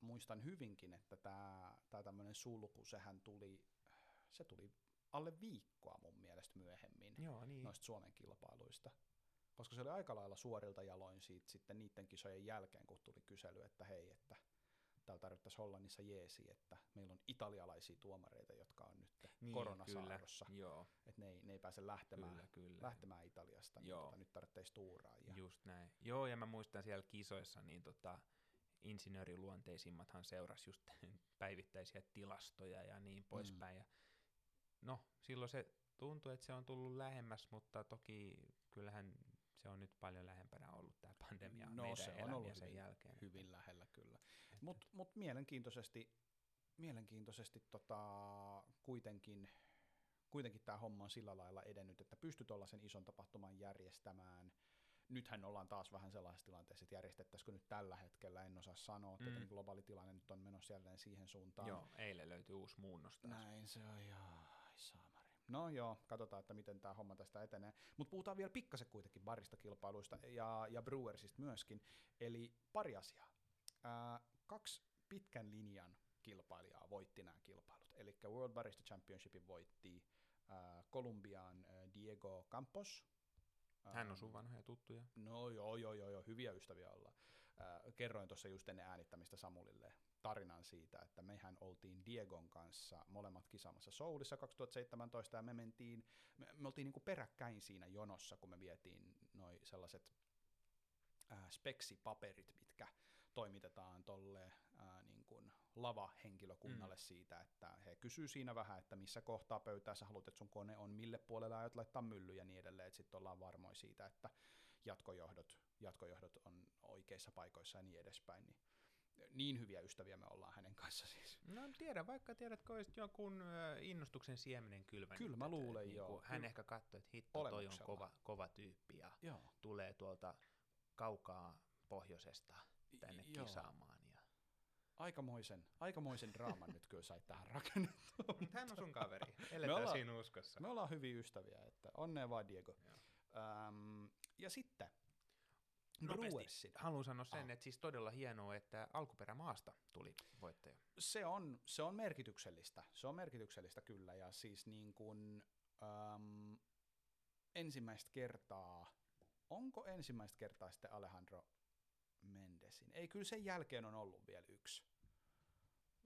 muistan hyvinkin, että tämä, tämä tämmöinen sulku, sehän tuli, se tuli alle viikkoa mun mielestä myöhemmin joo, niin. noista Suomen kilpailuista. Koska se oli aika lailla suorilta jaloin siitä, sitten niiden kisojen jälkeen, kun tuli kysely, että hei, että täällä tarvittaisiin Hollannissa jeesi, että meillä on italialaisia tuomareita, jotka on nyt niin, koronasairaussa, että ne ei, ne ei pääse lähtemään, kyllä, kyllä. lähtemään Italiasta, niin tota, nyt tarvitsisi tuuraajia. Just näin. Joo, ja mä muistan siellä kisoissa, niin tota, insinööriluonteisimmathan seurasi just päivittäisiä tilastoja ja niin poispäin. Mm. Ja, no, silloin se tuntui, että se on tullut lähemmäs, mutta toki kyllähän se on nyt paljon lähempänä ollut tämä pandemia no, meidän se on ollut sen hyvin, jälkeen. Hyvin lähellä kyllä. Mutta mut mielenkiintoisesti, mielenkiintoisesti tota, kuitenkin, kuitenkin tämä homma on sillä lailla edennyt, että pystyt olla sen ison tapahtuman järjestämään. Nythän ollaan taas vähän sellaisessa tilanteessa, että järjestettäisikö nyt tällä hetkellä, en osaa sanoa, että mm. globaali tilanne nyt on menossa jälleen siihen suuntaan. Joo, eilen löytyi uusi muunnos taas. Näin se on, joo, saamari. No joo, katsotaan, että miten tämä homma tästä etenee. Mutta puhutaan vielä pikkasen kuitenkin barista kilpailuista ja, ja brewersista myöskin. Eli pari asiaa. Ää, kaksi pitkän linjan kilpailijaa voitti nämä kilpailut. Eli World Barista Championshipin voitti ää, Kolumbian ää, Diego Campos. Hän on sun vanhoja tuttuja. No joo, joo, joo, joo hyviä ystäviä ollaan. Äh, kerroin tuossa just ennen äänittämistä Samulille tarinan siitä, että mehän oltiin Diegon kanssa molemmat kisaamassa Soulissa kaksituhattaseitsemäntoista, ja me mentiin, me, me oltiin niinku peräkkäin siinä jonossa, kun me vietiin noi sellaiset äh, speksipaperit, mitkä toimitetaan tolle äh, niin kuin lavahenkilökunnalle mm. siitä, että he kysyy siinä vähän, että missä kohtaa pöytää sä haluat, että sun kone on, mille puolella aiot laittaa mylly ja niin edelleen, että sitten ollaan varmoja siitä, että jatkojohdot, jatkojohdot on oikeissa paikoissa ja niin edespäin, niin niin hyviä ystäviä me ollaan hänen kanssa siis. No tiedän, vaikka tiedätkö, olisit jonkun innostuksen siemenen kylvän. Kyllä mä luulen niin joo. Hän ehkä katsoi, että hitto, toi on kova, kova tyyppi ja joo. tulee tuolta kaukaa pohjoisesta tänne joo. kisaamaan. Ja Aikamoisen, aikamoisen draaman nyt kyllä sait tähän rakennettua. Mutta hän on sun kaveri, eletään siinä uskossa. Me ollaan hyviä ystäviä, että onnea vaan Diego. Um, ja sitten Brewersit. Haluan sanoa sen, ah. että siis todella hienoa, että alkuperämaasta tuli voittaja. Se on, se on merkityksellistä, se on merkityksellistä kyllä, ja siis niin kuin um, ensimmäistä kertaa, onko ensimmäistä kertaa sitten Alejandro Méndezin? Ei, kyllä sen jälkeen on ollut vielä yksi.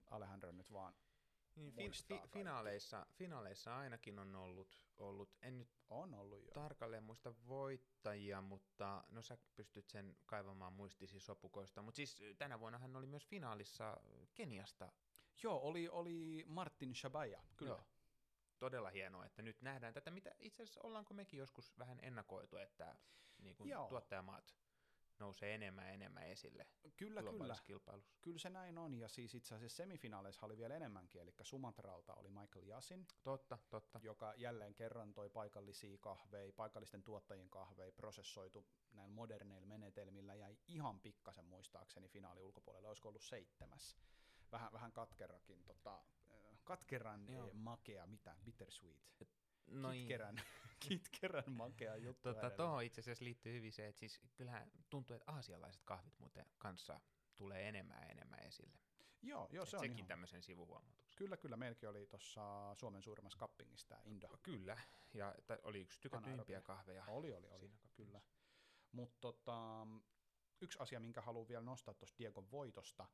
Alejandro nyt vaan Niin, fi- finaaleissa, finaaleissa ainakin on ollut, ollut en nyt on ollut jo tarkalleen muista voittajia, mutta no sä pystyt sen kaivamaan muistisi sopukoista. Mutta siis tänä vuonna hän oli myös finaalissa Keniasta. Joo, oli, oli Martin Shabaya, kyllä. Joo. Todella hienoa, että nyt nähdään tätä, mitä itse asiassa ollaanko mekin joskus vähän ennakoitu, että niin kun tuottajamaat nousee enemmän enemmän esille kyllä, globaalissa kyllä. kilpailussa. Kyllä se näin on, ja siis itse asiassa semifinaaleissa oli vielä enemmänkin, eli Sumatralta oli Michael Jasin, totta, totta. joka jälleen kerran toi paikallisia kahveja, paikallisten tuottajien kahveja, prosessoitu näillä moderneilla menetelmillä, jäi ihan pikkasen muistaakseni finaali ulkopuolelle, olisiko ollut seitsemäs. Vähän, vähän katkerakin, tota, katkeran Joo. makea, mitä, bittersweet, Noin. kitkerän, kitkerän makea juttu. Tuohon tota, itse asiassa liittyy hyvin se, että siis kyllähän tuntuu, että aasialaiset kahvit muuten kanssa tulee enemmän ja enemmän esille. Joo, joo, se on sekin ihan tämmöisen sivuhuomautuksen. Kyllä, kyllä. Meilläkin oli tuossa Suomen suurimmassa kappingissa tämä Indo. Kyllä, ja oli yksi tykätyimpiä kahveja. Oli, oli, oli, kyllä. Mutta tota, yksi asia, minkä haluan vielä nostaa tuosta Diegon voitosta,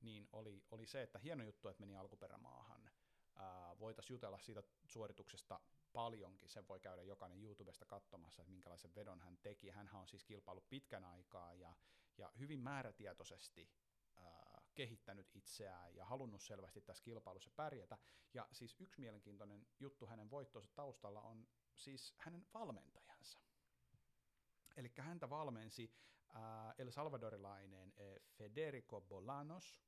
niin oli, oli se, että hieno juttu, että meni alkuperämaahan. Ää, voitaisiin jutella siitä suorituksesta paljonkin, sen voi käydä jokainen YouTubesta katsomassa, että minkälaisen vedon hän teki. Hänhän on siis kilpailut pitkän aikaa ja, ja hyvin määrätietoisesti ää, kehittänyt itseään ja halunnut selvästi tässä kilpailussa pärjätä. Ja siis yksi mielenkiintoinen juttu hänen voittonsa taustalla on siis hänen valmentajansa. Eli häntä valmensi ää, El Salvadorilainen ää, Federico Bolanos,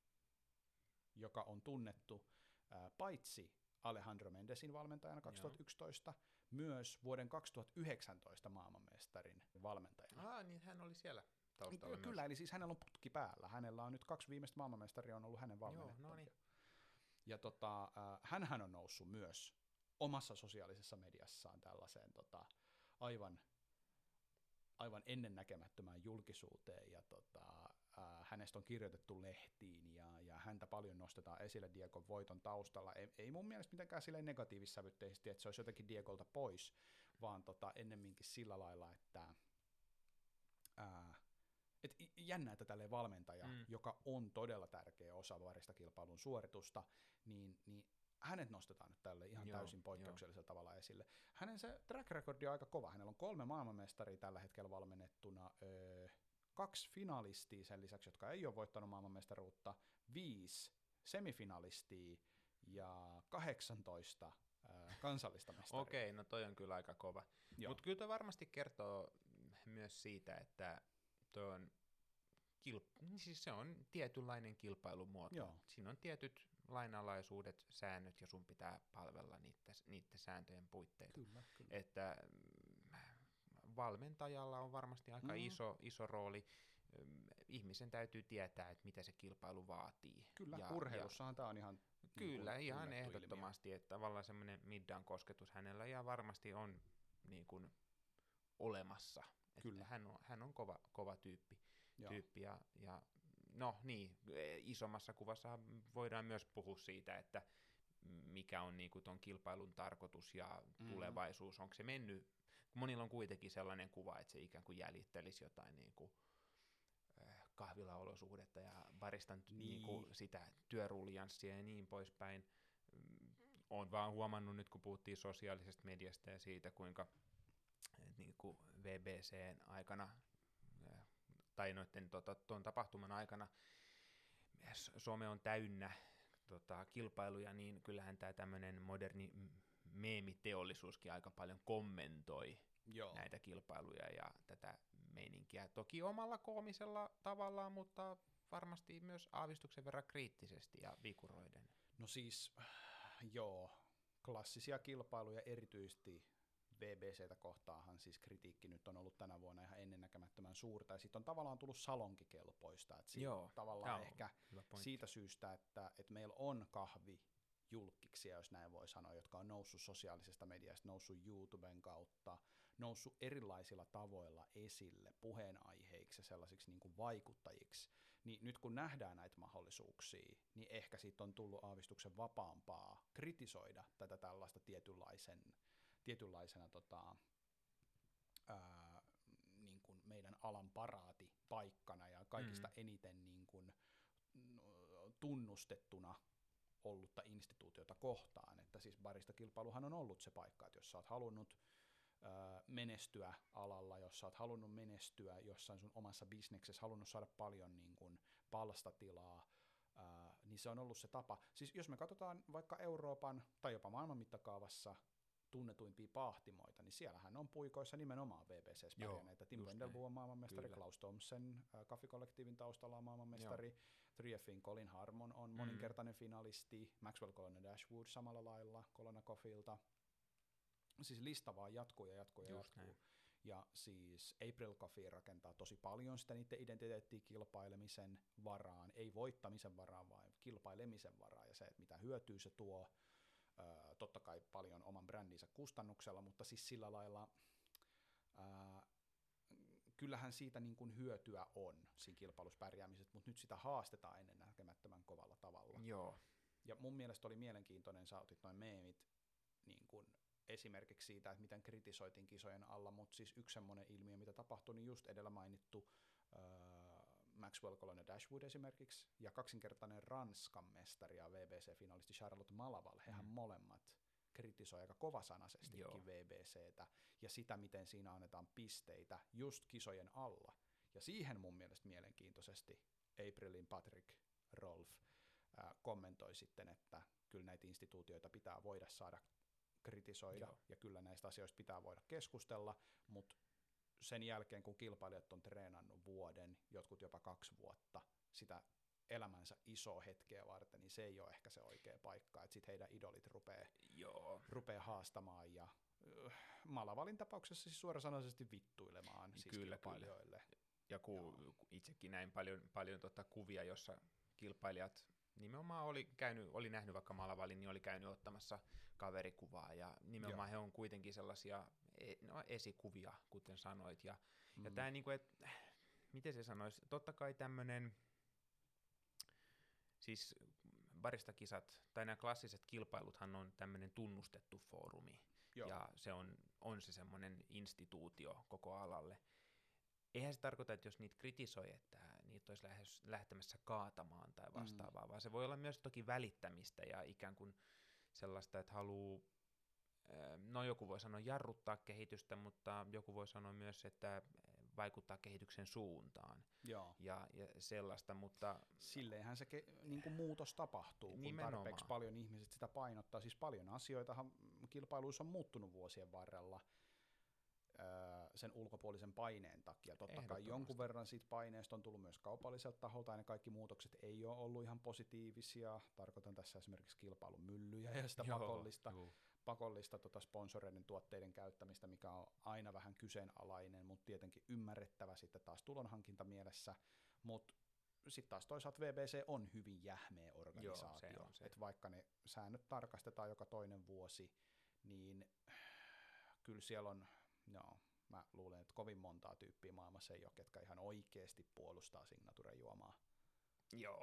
joka on tunnettu ää, paitsi Alejandro Méndezin valmentajana kaksituhattayksitoista, Joo. myös vuoden kaksituhattayhdeksäntoista maailmanmestarin valmentajana. Ah, niin hän oli siellä taustalla. Kyllä, myös. Eli siis hänellä on putki päällä. Hänellä on nyt kaksi viimeistä maailmanmestaria on ollut hänen valmennettuna. No niin. Ja tota, ää, hänhän on noussut myös omassa sosiaalisessa mediassaan tällaiseen tota, aivan... aivan ennennäkemättömään julkisuuteen, ja tota, äh, hänestä on kirjoitettu lehtiin, ja, ja häntä paljon nostetaan esille Diegon voiton taustalla. Ei, ei mun mielestä mitenkään silleen negatiivissävytteisesti, että se olisi jotenkin Diegolta pois, vaan tota, ennemminkin sillä lailla, että äh, et jännää, että tälleen valmentaja, mm. joka on todella tärkeä osa varistakilpailun suoritusta, niin, niin hänet nostetaan nyt tälle ihan joo, täysin poikkeuksellisella jo. tavalla esille. Hänen se track recordi on aika kova. Hänellä on kolme maailmanmestaria tällä hetkellä valmennettuna, öö, kaksi finalistia sen lisäksi, jotka ei ole voittanut maailmanmestaruutta, viisi semifinalistia ja kahdeksantoista öö, kansallista mestaria. Okei, okay, no toi on kyllä aika kova. Mutta kyllä toi varmasti kertoo myös siitä, että toi on Kilp- siis se on tietynlainen kilpailumuoto. Joo. Siinä on tietyt lainalaisuudet, säännöt, ja sun pitää palvella niitä, niitä sääntöjen puitteita. Kyllä, kyllä. Että valmentajalla on varmasti aika mm. iso, iso rooli. Ihmisen täytyy tietää, että mitä se kilpailu vaatii. Kyllä, ja, urheilussahan ja, tämä on ihan... Kyllä, niin ihan ehdottomasti. Että tavallaan semmoinen middan kosketus hänellä ja varmasti on niin kuin olemassa. Kyllä. Hän on, hän on kova, kova tyyppi. tyyppi ja, ja, no niin, isommassa kuvassa voidaan myös puhua siitä, että mikä on niin kuin ton kilpailun tarkoitus ja mm-hmm. tulevaisuus. Onko se mennyt? Monilla on kuitenkin sellainen kuva, että se ikään kuin jäljittelisi jotain niin kuin kahvilaolosuhdetta ja baristan niin. Niin kuin sitä työrulianssia ja niin poispäin. Olen vaan huomannut nyt, kun puhuttiin sosiaalisesta mediasta ja siitä, kuinka niin kuin V B C:n aikana tai noiden tota, tuon tapahtuman aikana some on täynnä tota, kilpailuja, niin kyllähän tämä tämmöinen moderni meemiteollisuuskin aika paljon kommentoi Joo. näitä kilpailuja ja tätä meininkiä. Toki omalla koomisella tavallaan, mutta varmasti myös aavistuksen verran kriittisesti ja vikuroiden. No siis, joo, klassisia kilpailuja erityisesti V B C:tä kohtaahan siis kritiikki nyt on ollut tänä vuonna ihan ennennäkemättömän suurta, ja sitten on tavallaan tullut salonkikelpoista, että Joo, tavallaan ehkä siitä syystä, että, että meillä on kahvi julkkiksia, jos näin voi sanoa, jotka on noussut sosiaalisesta mediasta, noussut YouTuben kautta, noussut erilaisilla tavoilla esille puheenaiheiksi ja sellaisiksi niin kuin vaikuttajiksi, niin nyt kun nähdään näitä mahdollisuuksia, niin ehkä siitä on tullut aavistuksen vapaampaa kritisoida tätä tällaista tietynlaisen tietynlaisena tota, ää, niin kuin meidän alan paraatipaikkana ja kaikista mm. eniten niin kuin, tunnustettuna ollutta instituutiota kohtaan. Että siis baristakilpailuhan on ollut se paikka, että jos sä oot halunnut menestyä alalla, jos sä oot halunnut menestyä jossain sun omassa bisneksessä, halunnut saada paljon niin kun palstatilaa, niin se on ollut se tapa. Siis jos me katsotaan vaikka Euroopan tai jopa maailman mittakaavassa tunnetuimpia paahtimoita, niin siellähän on puikoissa nimenomaan V B C:ssä pärjänneitä. Tim Wendelboe on maailmanmestari, kyllä. Klaus Thomsen Coffee-kollektiivin taustalla on maailmanmestari, Trieffin Colin Harmon on mm. moninkertainen finalisti, Maxwell Colonna-Dashwood samalla lailla Colonna Coffeelta. Siis lista vaan jatkuu ja jatkuu ja Just jatkuu. Näin. Ja siis April Coffee rakentaa tosi paljon sitä niiden identiteettiä kilpailemisen varaan, ei voittamisen varaan, vaan kilpailemisen varaan ja se, että mitä hyötyä se tuo. Öö, totta kai paljon oman brändinsä kustannuksella, mutta siis sillä lailla öö, kyllähän siitä niin kuin hyötyä on siinä kilpailussa pärjäämisestä, mutta nyt sitä haastetaan ennen näkemättömän kovalla tavalla. Joo. Ja mun mielestä oli mielenkiintoinen, sä otit noin meemit niin kuin esimerkiksi siitä, että miten kritisoitiin kisojen alla, mutta siis yksi semmoinen ilmiö, mitä tapahtui, niin just edellä mainittu öö, Maxwell Colonna-Dashwood esimerkiksi, ja kaksinkertainen Ranskan mestari ja V B C-finaalisti Charlotte Malaval, hehän mm. molemmat kritisoi aika kovasanaisestikin V B C:tä ja sitä, miten siinä annetaan pisteitä just kisojen alla. Ja siihen mun mielestä mielenkiintoisesti Aprilin Patrick Rolfe äh, kommentoi sitten, että kyllä näitä instituutioita pitää voida saada kritisoida, Joo. ja kyllä näistä asioista pitää voida keskustella, mutta sen jälkeen, kun kilpailijat on treenannut vuoden, jotkut jopa kaksi vuotta, sitä elämänsä isoa hetkeä varten, niin se ei ole ehkä se oikea paikka, että sitten heidän idolit rupeaa rupea haastamaan ja Malavalin tapauksessa siis suorasanaisesti vittuilemaan niin siis kyllä, kilpailijoille. Kyllä. Ja kun itsekin näin paljon, paljon tota kuvia, jossa kilpailijat nimenomaan oli, käynyt, oli nähnyt vaikka Malavalin, niin oli käynyt ottamassa kaverikuvaa, ja nimenomaan Joo. he on kuitenkin sellaisia no, esikuvia, kuten sanoit, ja, mm. ja tämä, niin kuin, että miten se sanoisi, totta kai tämmöinen, siis baristakisat, tai nämä klassiset kilpailuthan on tämmöinen tunnustettu foorumi, Joo. ja se on, on se semmoinen instituutio koko alalle. Eihän se tarkoita, että jos niitä kritisoi, että niitä olisi lähtemässä kaatamaan tai vastaavaa, mm. vaan se voi olla myös toki välittämistä ja ikään kuin sellaista, että haluaa, no joku voi sanoa jarruttaa kehitystä, mutta joku voi sanoa myös, että vaikuttaa kehityksen suuntaan ja, ja sellaista, mutta silleenhän se ke- niin kuin muutos tapahtuu, nimenomaan. Kun tarpeeksi paljon ihmiset sitä painottaa, siis paljon asioitahan kilpailuissa on muuttunut vuosien varrella, sen ulkopuolisen paineen takia. Totta kai jonkun verran siitä paineesta on tullut myös kaupalliselta taholta, ja ne kaikki muutokset ei ole ollut ihan positiivisia. Tarkoitan tässä esimerkiksi kilpailumyllyjä ja sitä Joo, pakollista, juu. pakollista tota sponsoreiden tuotteiden käyttämistä, mikä on aina vähän kyseenalainen, mutta tietenkin ymmärrettävä sitten taas tulonhankinta mielessä, mutta sitten taas toisaalta V B C on hyvin jähmeä organisaatio. Joo, se on, se. Et vaikka ne säännöt tarkastetaan joka toinen vuosi, niin kyllä siellä on No, mä luulen, että kovin montaa tyyppiä maailmassa ei ole, ketkä ihan oikeasti puolustaa signature-juomaa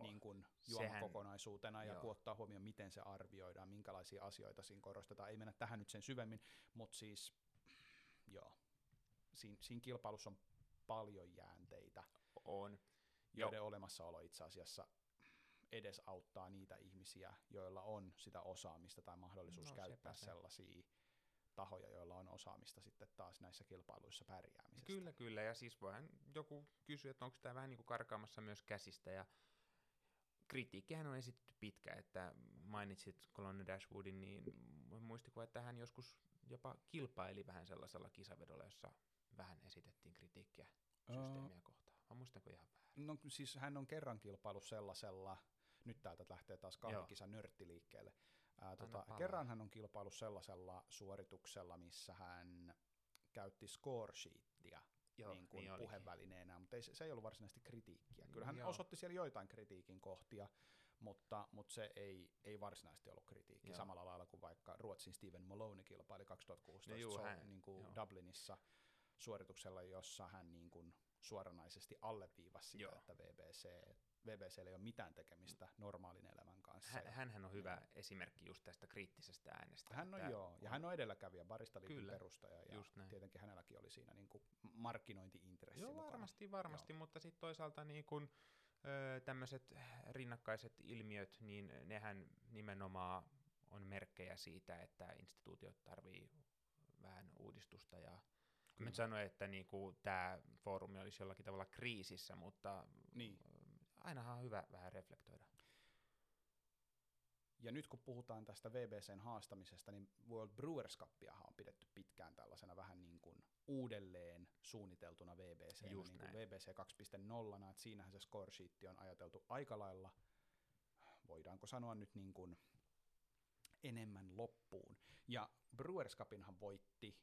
niin kuin juomakokonaisuutena ja kun ottaa huomioon, miten se arvioidaan, minkälaisia asioita siinä korostetaan. Ei mennä tähän nyt sen syvemmin, mutta siis joo, siin, siinä kilpailussa on paljon jäänteitä, on. joiden jo. olemassaolo itse asiassa edesauttaa niitä ihmisiä, joilla on sitä osaamista tai mahdollisuus no, käyttää sepä. sellaisia tahoja, joilla on osaamista sitten taas näissä kilpailuissa pärjäämisestä. Kyllä, kyllä, ja siis voihan joku kysyä, että onko tämä vähän niin kuin karkaamassa myös käsistä, ja kritiikkihän on esitetty pitkä, että mainitsit Colonna-Dashwoodin, niin muistikuva, että hän joskus jopa kilpaili vähän sellaisella kisavedolla, jossa vähän esitettiin kritiikkiä systeemiä öö. kohtaan. Mä muistanko ihan väärin? No siis hän on kerran kilpailu sellaisella, nyt täältä lähtee taas kahvikisa nörttiliikkeelle. Ää, tota, kerran hän on kilpailut sellaisella suorituksella, missä hän käytti scoresheetia niin kuin niin puhevälineenä, mutta ei, se ei ollut varsinaisesti kritiikkiä. Kyllä hän Joo. osoitti siellä joitain kritiikin kohtia, mutta, mutta se ei, ei varsinaisesti ollut kritiikki. Joo. Samalla lailla kuin vaikka Ruotsin Steven Moloney kilpaili kaksituhattakuusitoista juu, hän, niin kuin Dublinissa suorituksella, jossa hän niin kuin suoranaisesti alleviivasi sitä, Joo. että V B C V B C:llä ei ole mitään tekemistä normaalin elämän kanssa. Hänhän on hyvä niin. esimerkki just tästä kriittisestä äänestä. Hän on Tää, joo, ja hän on edelläkävijä, Baristaliiton perustaja, ja tietenkin hänelläkin oli siinä niin kuin markkinointi-intressi mukana. Joo, varmasti, varmasti, joo. mutta sitten toisaalta niin kun, tämmöiset rinnakkaiset ilmiöt, niin nehän nimenomaan on merkkejä siitä, että instituutiot tarvii vähän uudistusta. Ja kyllä. Nyt sanoin, että niinku tämä foorumi olisi jollakin tavalla kriisissä, mutta niin. Ainahan on hyvä vähän reflektoida. Ja nyt kun puhutaan tästä W B C:n haastamisesta, niin World Brewers Cupiahan on pidetty pitkään tällaisena vähän niin kuin uudelleen suunniteltuna W B C:nä, niin kuin W B C kaksi piste nolla, että siinähän se score sheet on ajateltu aika lailla, voidaanko sanoa nyt niin kuin enemmän loppuun. Ja Brewers Cupinhan voitti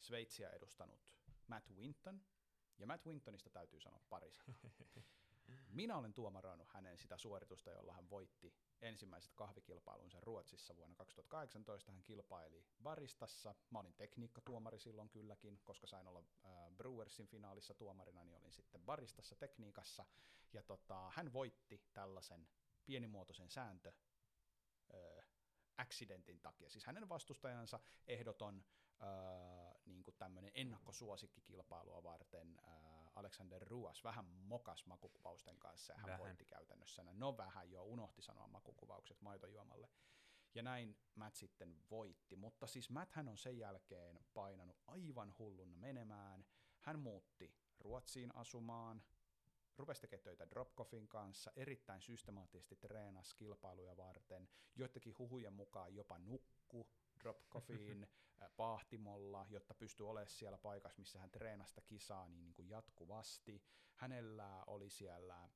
Sveitsiä edustanut Matt Winton, ja Matt Wintonista täytyy sanoa pari sanaa. Minä olen tuomaroinut hänen sitä suoritusta, jolla hän voitti ensimmäiset kahvikilpailunsa Ruotsissa vuonna kaksituhattakahdeksantoista. Hän kilpaili baristassa. Mä olin tekniikkatuomari silloin kylläkin, koska sain olla äh, Brewersin finaalissa tuomarina, niin olin sitten baristassa tekniikassa. Ja tota, hän voitti tällaisen pienimuotoisen sääntö äh, accidentin takia. Siis hänen vastustajansa ehdoton äh, niin kuin tämmöinen ennakkosuosikkikilpailua varten äh, Alexander Ruas vähän mokas makukuvausten kanssa, ja hän vähän. voitti käytännössä. No vähän jo, unohti sanoa makukuvaukset maitojuomalle. Ja näin Matt sitten voitti, mutta siis Matthän on sen jälkeen painanut aivan hulluna menemään. Hän muutti Ruotsiin asumaan, rupesi tekemään töitä Dropkoffin kanssa, erittäin systemaattisesti treenasi kilpailuja varten, joidenkin huhujen mukaan jopa nukku Dropkoffin paahtimolla, jotta pystyi olemaan siellä paikassa, missä hän treenasi sitä kisaa niin, niin kuin jatkuvasti. Hänellä oli siellä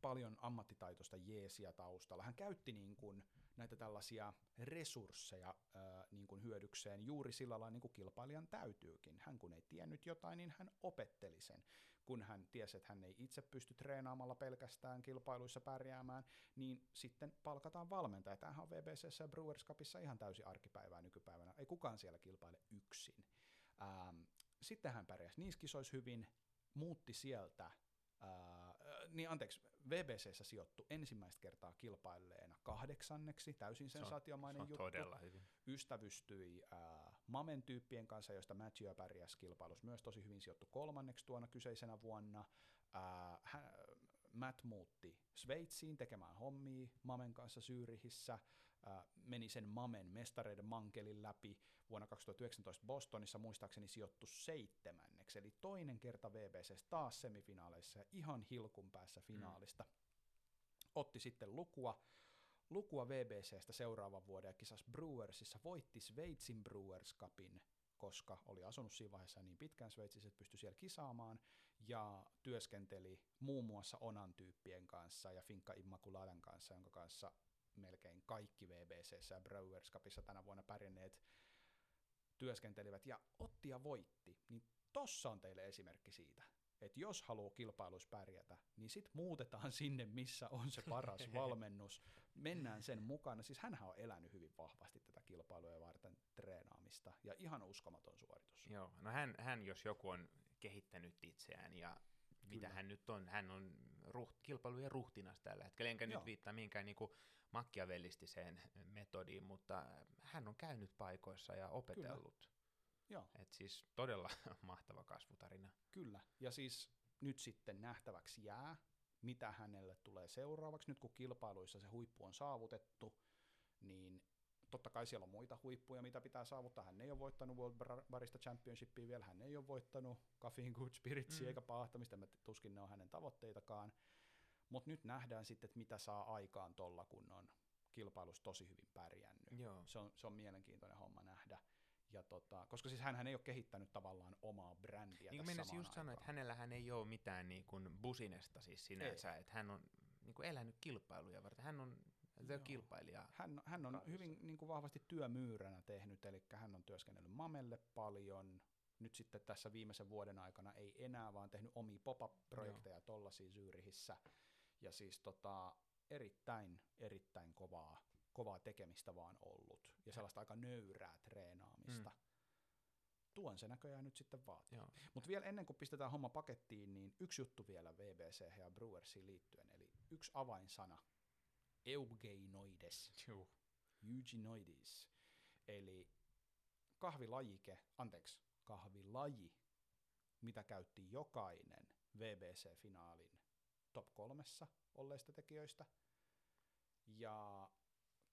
paljon ammattitaitoista jeesiä taustalla. Hän käytti niin kuin näitä tällaisia resursseja ää, niin kuin hyödykseen juuri sillä lailla, niin kuin kilpailijan täytyykin. Hän kun ei tiennyt jotain, niin hän opetteli sen. Kun hän tiesi, että hän ei itse pysty treenaamalla pelkästään kilpailuissa pärjäämään, niin sitten palkataan valmentaja. Tämähän on W B C:ssä ja Brewers Cupissa ihan täysi arkipäivää nykypäivänä. Ei kukaan siellä kilpaile yksin. Ää, sitten hän pärjäsi niissä kisoissa hyvin, muutti sieltä. Uh, niin anteeksi, W B C:ssä sijoittui ensimmäistä kertaa kilpailleena kahdeksanneksi, täysin sensaatiomainen juttu. Se on todella hyvin. Ystävystyi uh, Mamen tyyppien kanssa, josta Mathieu pärjäsi kilpailussa myös tosi hyvin, sijoittui kolmanneksi tuona kyseisenä vuonna. Uh, hän, Matt muutti Sveitsiin tekemään hommia Mamen kanssa Syyrihissä, uh, meni sen Mamen mestareiden mankelin läpi vuonna kaksituhattayhdeksäntoista Bostonissa, muistaakseni sijoittui seitsemänneksi, eli toinen kerta W B C:ssä taas semifinaaleissa, ihan hilkun päässä finaalista. Mm. Otti sitten lukua, lukua W B C:stä seuraavan vuoden ja kisas Brewersissa, voitti Sveitsin Brewers Cupin, koska oli asunut siinä vaiheessa niin pitkään Sveitsissä, että pystyi siellä kisaamaan, ja työskenteli muun muassa Onan tyyppien kanssa ja Finka Immaculatan kanssa, jonka kanssa melkein kaikki W B C:ssä ja Brewers Cupissa tänä vuonna pärjänneet työskentelivät, ja otti ja voitti. Niin tossa on teille esimerkki siitä, että jos haluaa kilpailuissa pärjätä, niin sitten muutetaan sinne, missä on se paras valmennus, mennään sen mukana. Siis hänhän on elänyt hyvin vahvasti tätä kilpailuja varten treenaamista, ja ihan uskomaton suoritus. Joo, no hän, hän jos joku on kehittänyt itseään, ja kyllä. Mitä hän nyt on, hän on ruht, kilpailujen ruhtinas tällä hetkellä, enkä Joo. nyt viittaa minkään niin kuin makiavellistiseen metodiin, mutta hän on käynyt paikoissa ja opetellut. Kyllä. Että siis todella mahtava kasvutarina. Kyllä, ja siis nyt sitten nähtäväksi jää, mitä hänelle tulee seuraavaksi. Nyt kun kilpailuissa se huippu on saavutettu, niin totta kai siellä on muita huippuja, mitä pitää saavuttaa. Hän ei ole voittanut World Barista Championshipia vielä, hän ei ole voittanut Caffeine Good Spiritsia mm. eikä paahtamista, mä tuskin ne on hänen tavoitteitakaan. Mutta nyt nähdään sitten, että mitä saa aikaan tuolla, kun on kilpailussa tosi hyvin pärjännyt. Joo. Se on, se on mielenkiintoinen homma nähdä. Ja tota, koska siis hänhän ei ole kehittänyt tavallaan omaa brändiä niin tässä samaan aikaan. Niin kuin just sanoa, että hänellähän ei ole mitään niin kuin businesta siis sinänsä, ei. Että hän on niin kuin elänyt kilpailuja varten, hän on the kilpailija. Hän, hän on kahdessa. Hyvin niin kuin vahvasti työmyyränä tehnyt, eli hän on työskennellyt Mamelle paljon, nyt sitten tässä viimeisen vuoden aikana ei enää, vaan tehnyt omia pop-up-projekteja tuollaisia Syyrihissä, ja siis tota, erittäin, erittäin kovaa. kovaa tekemistä vaan ollut, ja sellaista aika nöyrää treenaamista. Mm. Tuon se näköjään nyt sitten vaatii. Mutta vielä ennen kuin pistetään homma pakettiin, niin yksi juttu vielä W B C ja Brewersiin liittyen, eli yksi avainsana, eugenioides, Juh. eugenioides, eli kahvilajike, anteeksi, kahvilaji, mitä käytti jokainen W B C-finaalin top kolmessa olleista tekijöistä, ja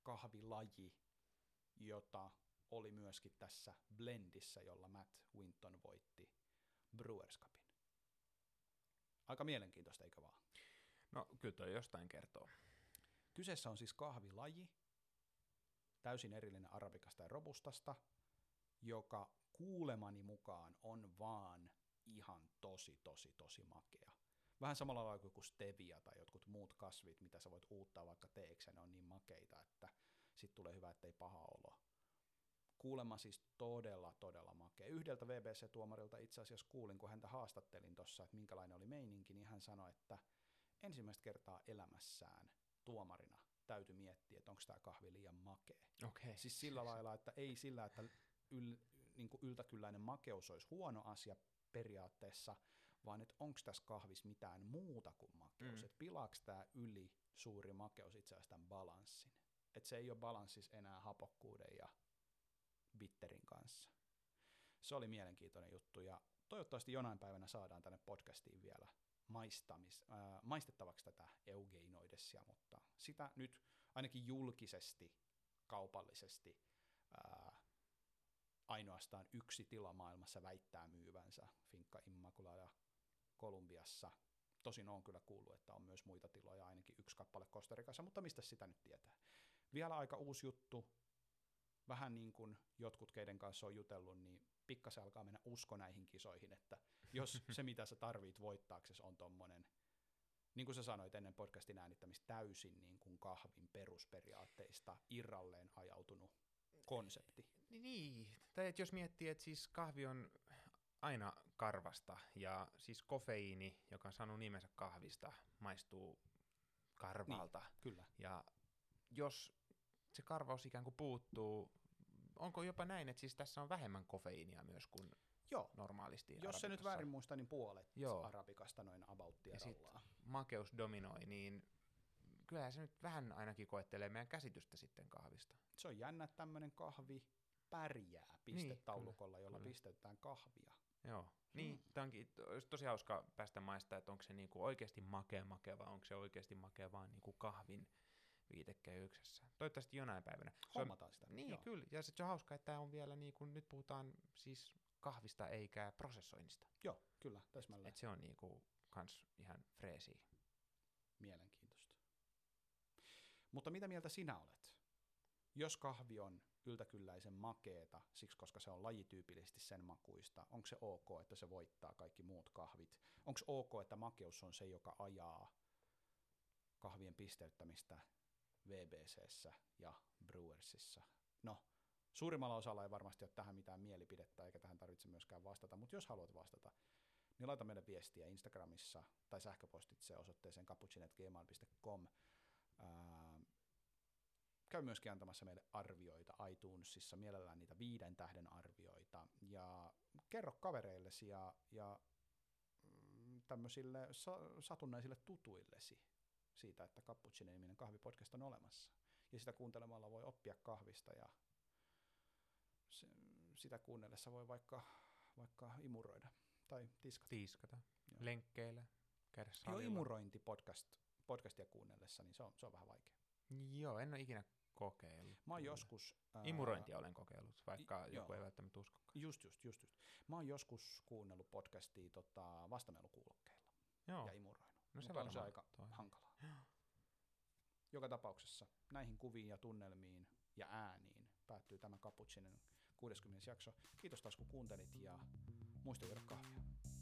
kahvilaji, jota oli myöskin tässä blendissä, jolla Matt Winton voitti Brewers Cupin. Aika mielenkiintoista, eikö vaan? No, kyllä toi jostain kertoo. Kyseessä on siis kahvilaji, täysin erillinen arabikasta ja robustasta, joka kuulemani mukaan on vaan ihan tosi, tosi, tosi makea. Vähän samalla lailla kuin stevia tai jotkut muut kasvit, mitä sä voit uuttaa vaikka teeksi, ne on niin makeita, että sit tulee hyvä, ettei paha olo. Kuulemma siis todella, todella makea. Yhdeltä V B C-tuomarilta itse asiassa kuulin, kun häntä haastattelin tuossa, että minkälainen oli meininki, niin hän sanoi, että ensimmäistä kertaa elämässään tuomarina täytyy miettiä, että onko tämä kahvi liian makea. Okay. Siis sillä lailla, että ei sillä, että yl, niin kuin yltäkylläinen makeus olisi huono asia periaatteessa, vaan että onko tässä kahvissa mitään muuta kuin makeus. Mm. Että pilaako tämä yli suuri makeus itse asiassa tämän balanssin. Että se ei ole balanssissa enää hapokkuuden ja bitterin kanssa. Se oli mielenkiintoinen juttu, ja toivottavasti jonain päivänä saadaan tänne podcastiin vielä maistamis, äh, maistettavaksi tätä eugenioidesia, mutta sitä nyt ainakin julkisesti, kaupallisesti äh, ainoastaan yksi tila maailmassa väittää myyvänsä, Finka Immaculata Kolumbiassa. Tosin on kyllä kuullut, että on myös muita tiloja, ainakin yksi kappale Kostarikassa, mutta mistä sitä nyt tietää? Vielä aika uusi juttu, vähän niin kuin jotkut, keiden kanssa on jutellut, niin pikkasen alkaa mennä usko näihin kisoihin, että jos se, mitä sä tarvit voittaaksesi, on tommonen, niin kuin sä sanoit ennen podcastin äänittämistä, täysin niin kuin kahvin perusperiaatteista irralleen ajautunut konsepti. Niin, tai että jos miettii, että siis kahvi on aina karvasta, ja siis kofeiini, joka on saanut nimensä kahvista, maistuu karvalta. Niin, kyllä. Ja jos se karvaus ikään kuin puuttuu, onko jopa näin, että siis tässä on vähemmän kofeiinia myös kuin Joo. normaalisti Jos arabikassa. Se nyt väärin muista, niin puolet Joo. arabikasta noin about ja sit makeus dominoi, niin kyllähän se nyt vähän ainakin koettelee meidän käsitystä sitten kahvista. Se on jännä, että tämmöinen kahvi pärjää pistetaulukolla, niin, kyllä, jolla kyllä. pistetään kahvia. Joo, niin, hmm. tämä onkin tosi hauska päästä maistaa, että onko se niinku oikeasti makea makea, vai onko se oikeasti makea vaan niinku kahvin viitekehyksessä. Toivottavasti jonain päivänä. Hommataan sitä. Niin, joo. kyllä. Ja se on hauska, että tämä on vielä, niin kuin nyt puhutaan siis kahvista eikä prosessoinnista. Joo, kyllä, täsmälleen. Et, et se on niin kuin kans ihan freesiä. Mielenkiintoista. Mutta mitä mieltä sinä olet? Jos kahvi on yltäkylläisen makeeta, siksi koska se on lajityypillisesti sen makuista, onko se ok, että se voittaa kaikki muut kahvit? Onko ok, että makeus on se, joka ajaa kahvien pisteyttämistä V B C:ssä ja Brewersissa? No, suurimmalla osalla ei varmasti ole tähän mitään mielipidettä, eikä tähän tarvitse myöskään vastata, mutta jos haluat vastata, niin laita meidän viestiä Instagramissa tai sähköpostitse osoitteeseen cappuccino at gmail dot com. Ää, käy myöskin antamassa meille arvioita iTunesissa, mielellään niitä viiden tähden arvioita, ja kerro kavereillesi ja, ja mm, tämmöisille sa- satunnaisille tutuillesi siitä, että Cappuccino-niminen kahvipodcast on olemassa. Ja sitä kuuntelemalla voi oppia kahvista, ja se, sitä kuunnellessa voi vaikka, vaikka imuroida tai tiskata. Tiskata, Joo. lenkkeillä, käydä salilla. Joo, imurointi podcast, podcastia kuunnellessa, niin se on, se on vähän vaikea. Joo, en ole ikinä kokeillut. Mä oon joskus... Ää, imurointia olen kokeillut, vaikka i, joku jo. ei välttämättä uskokaan. Just, just, just, just. Mä oon joskus kuunnellut podcastia tota, vastamelukuulokkeilla ja imuroinut. No se, on se aika toi. hankalaa. Joka tapauksessa näihin kuviin ja tunnelmiin ja ääniin päättyy tämä Cappuccinen kuudeskymmenes jakso. Kiitos taas kun kuuntelit, ja muista juoda kahvia.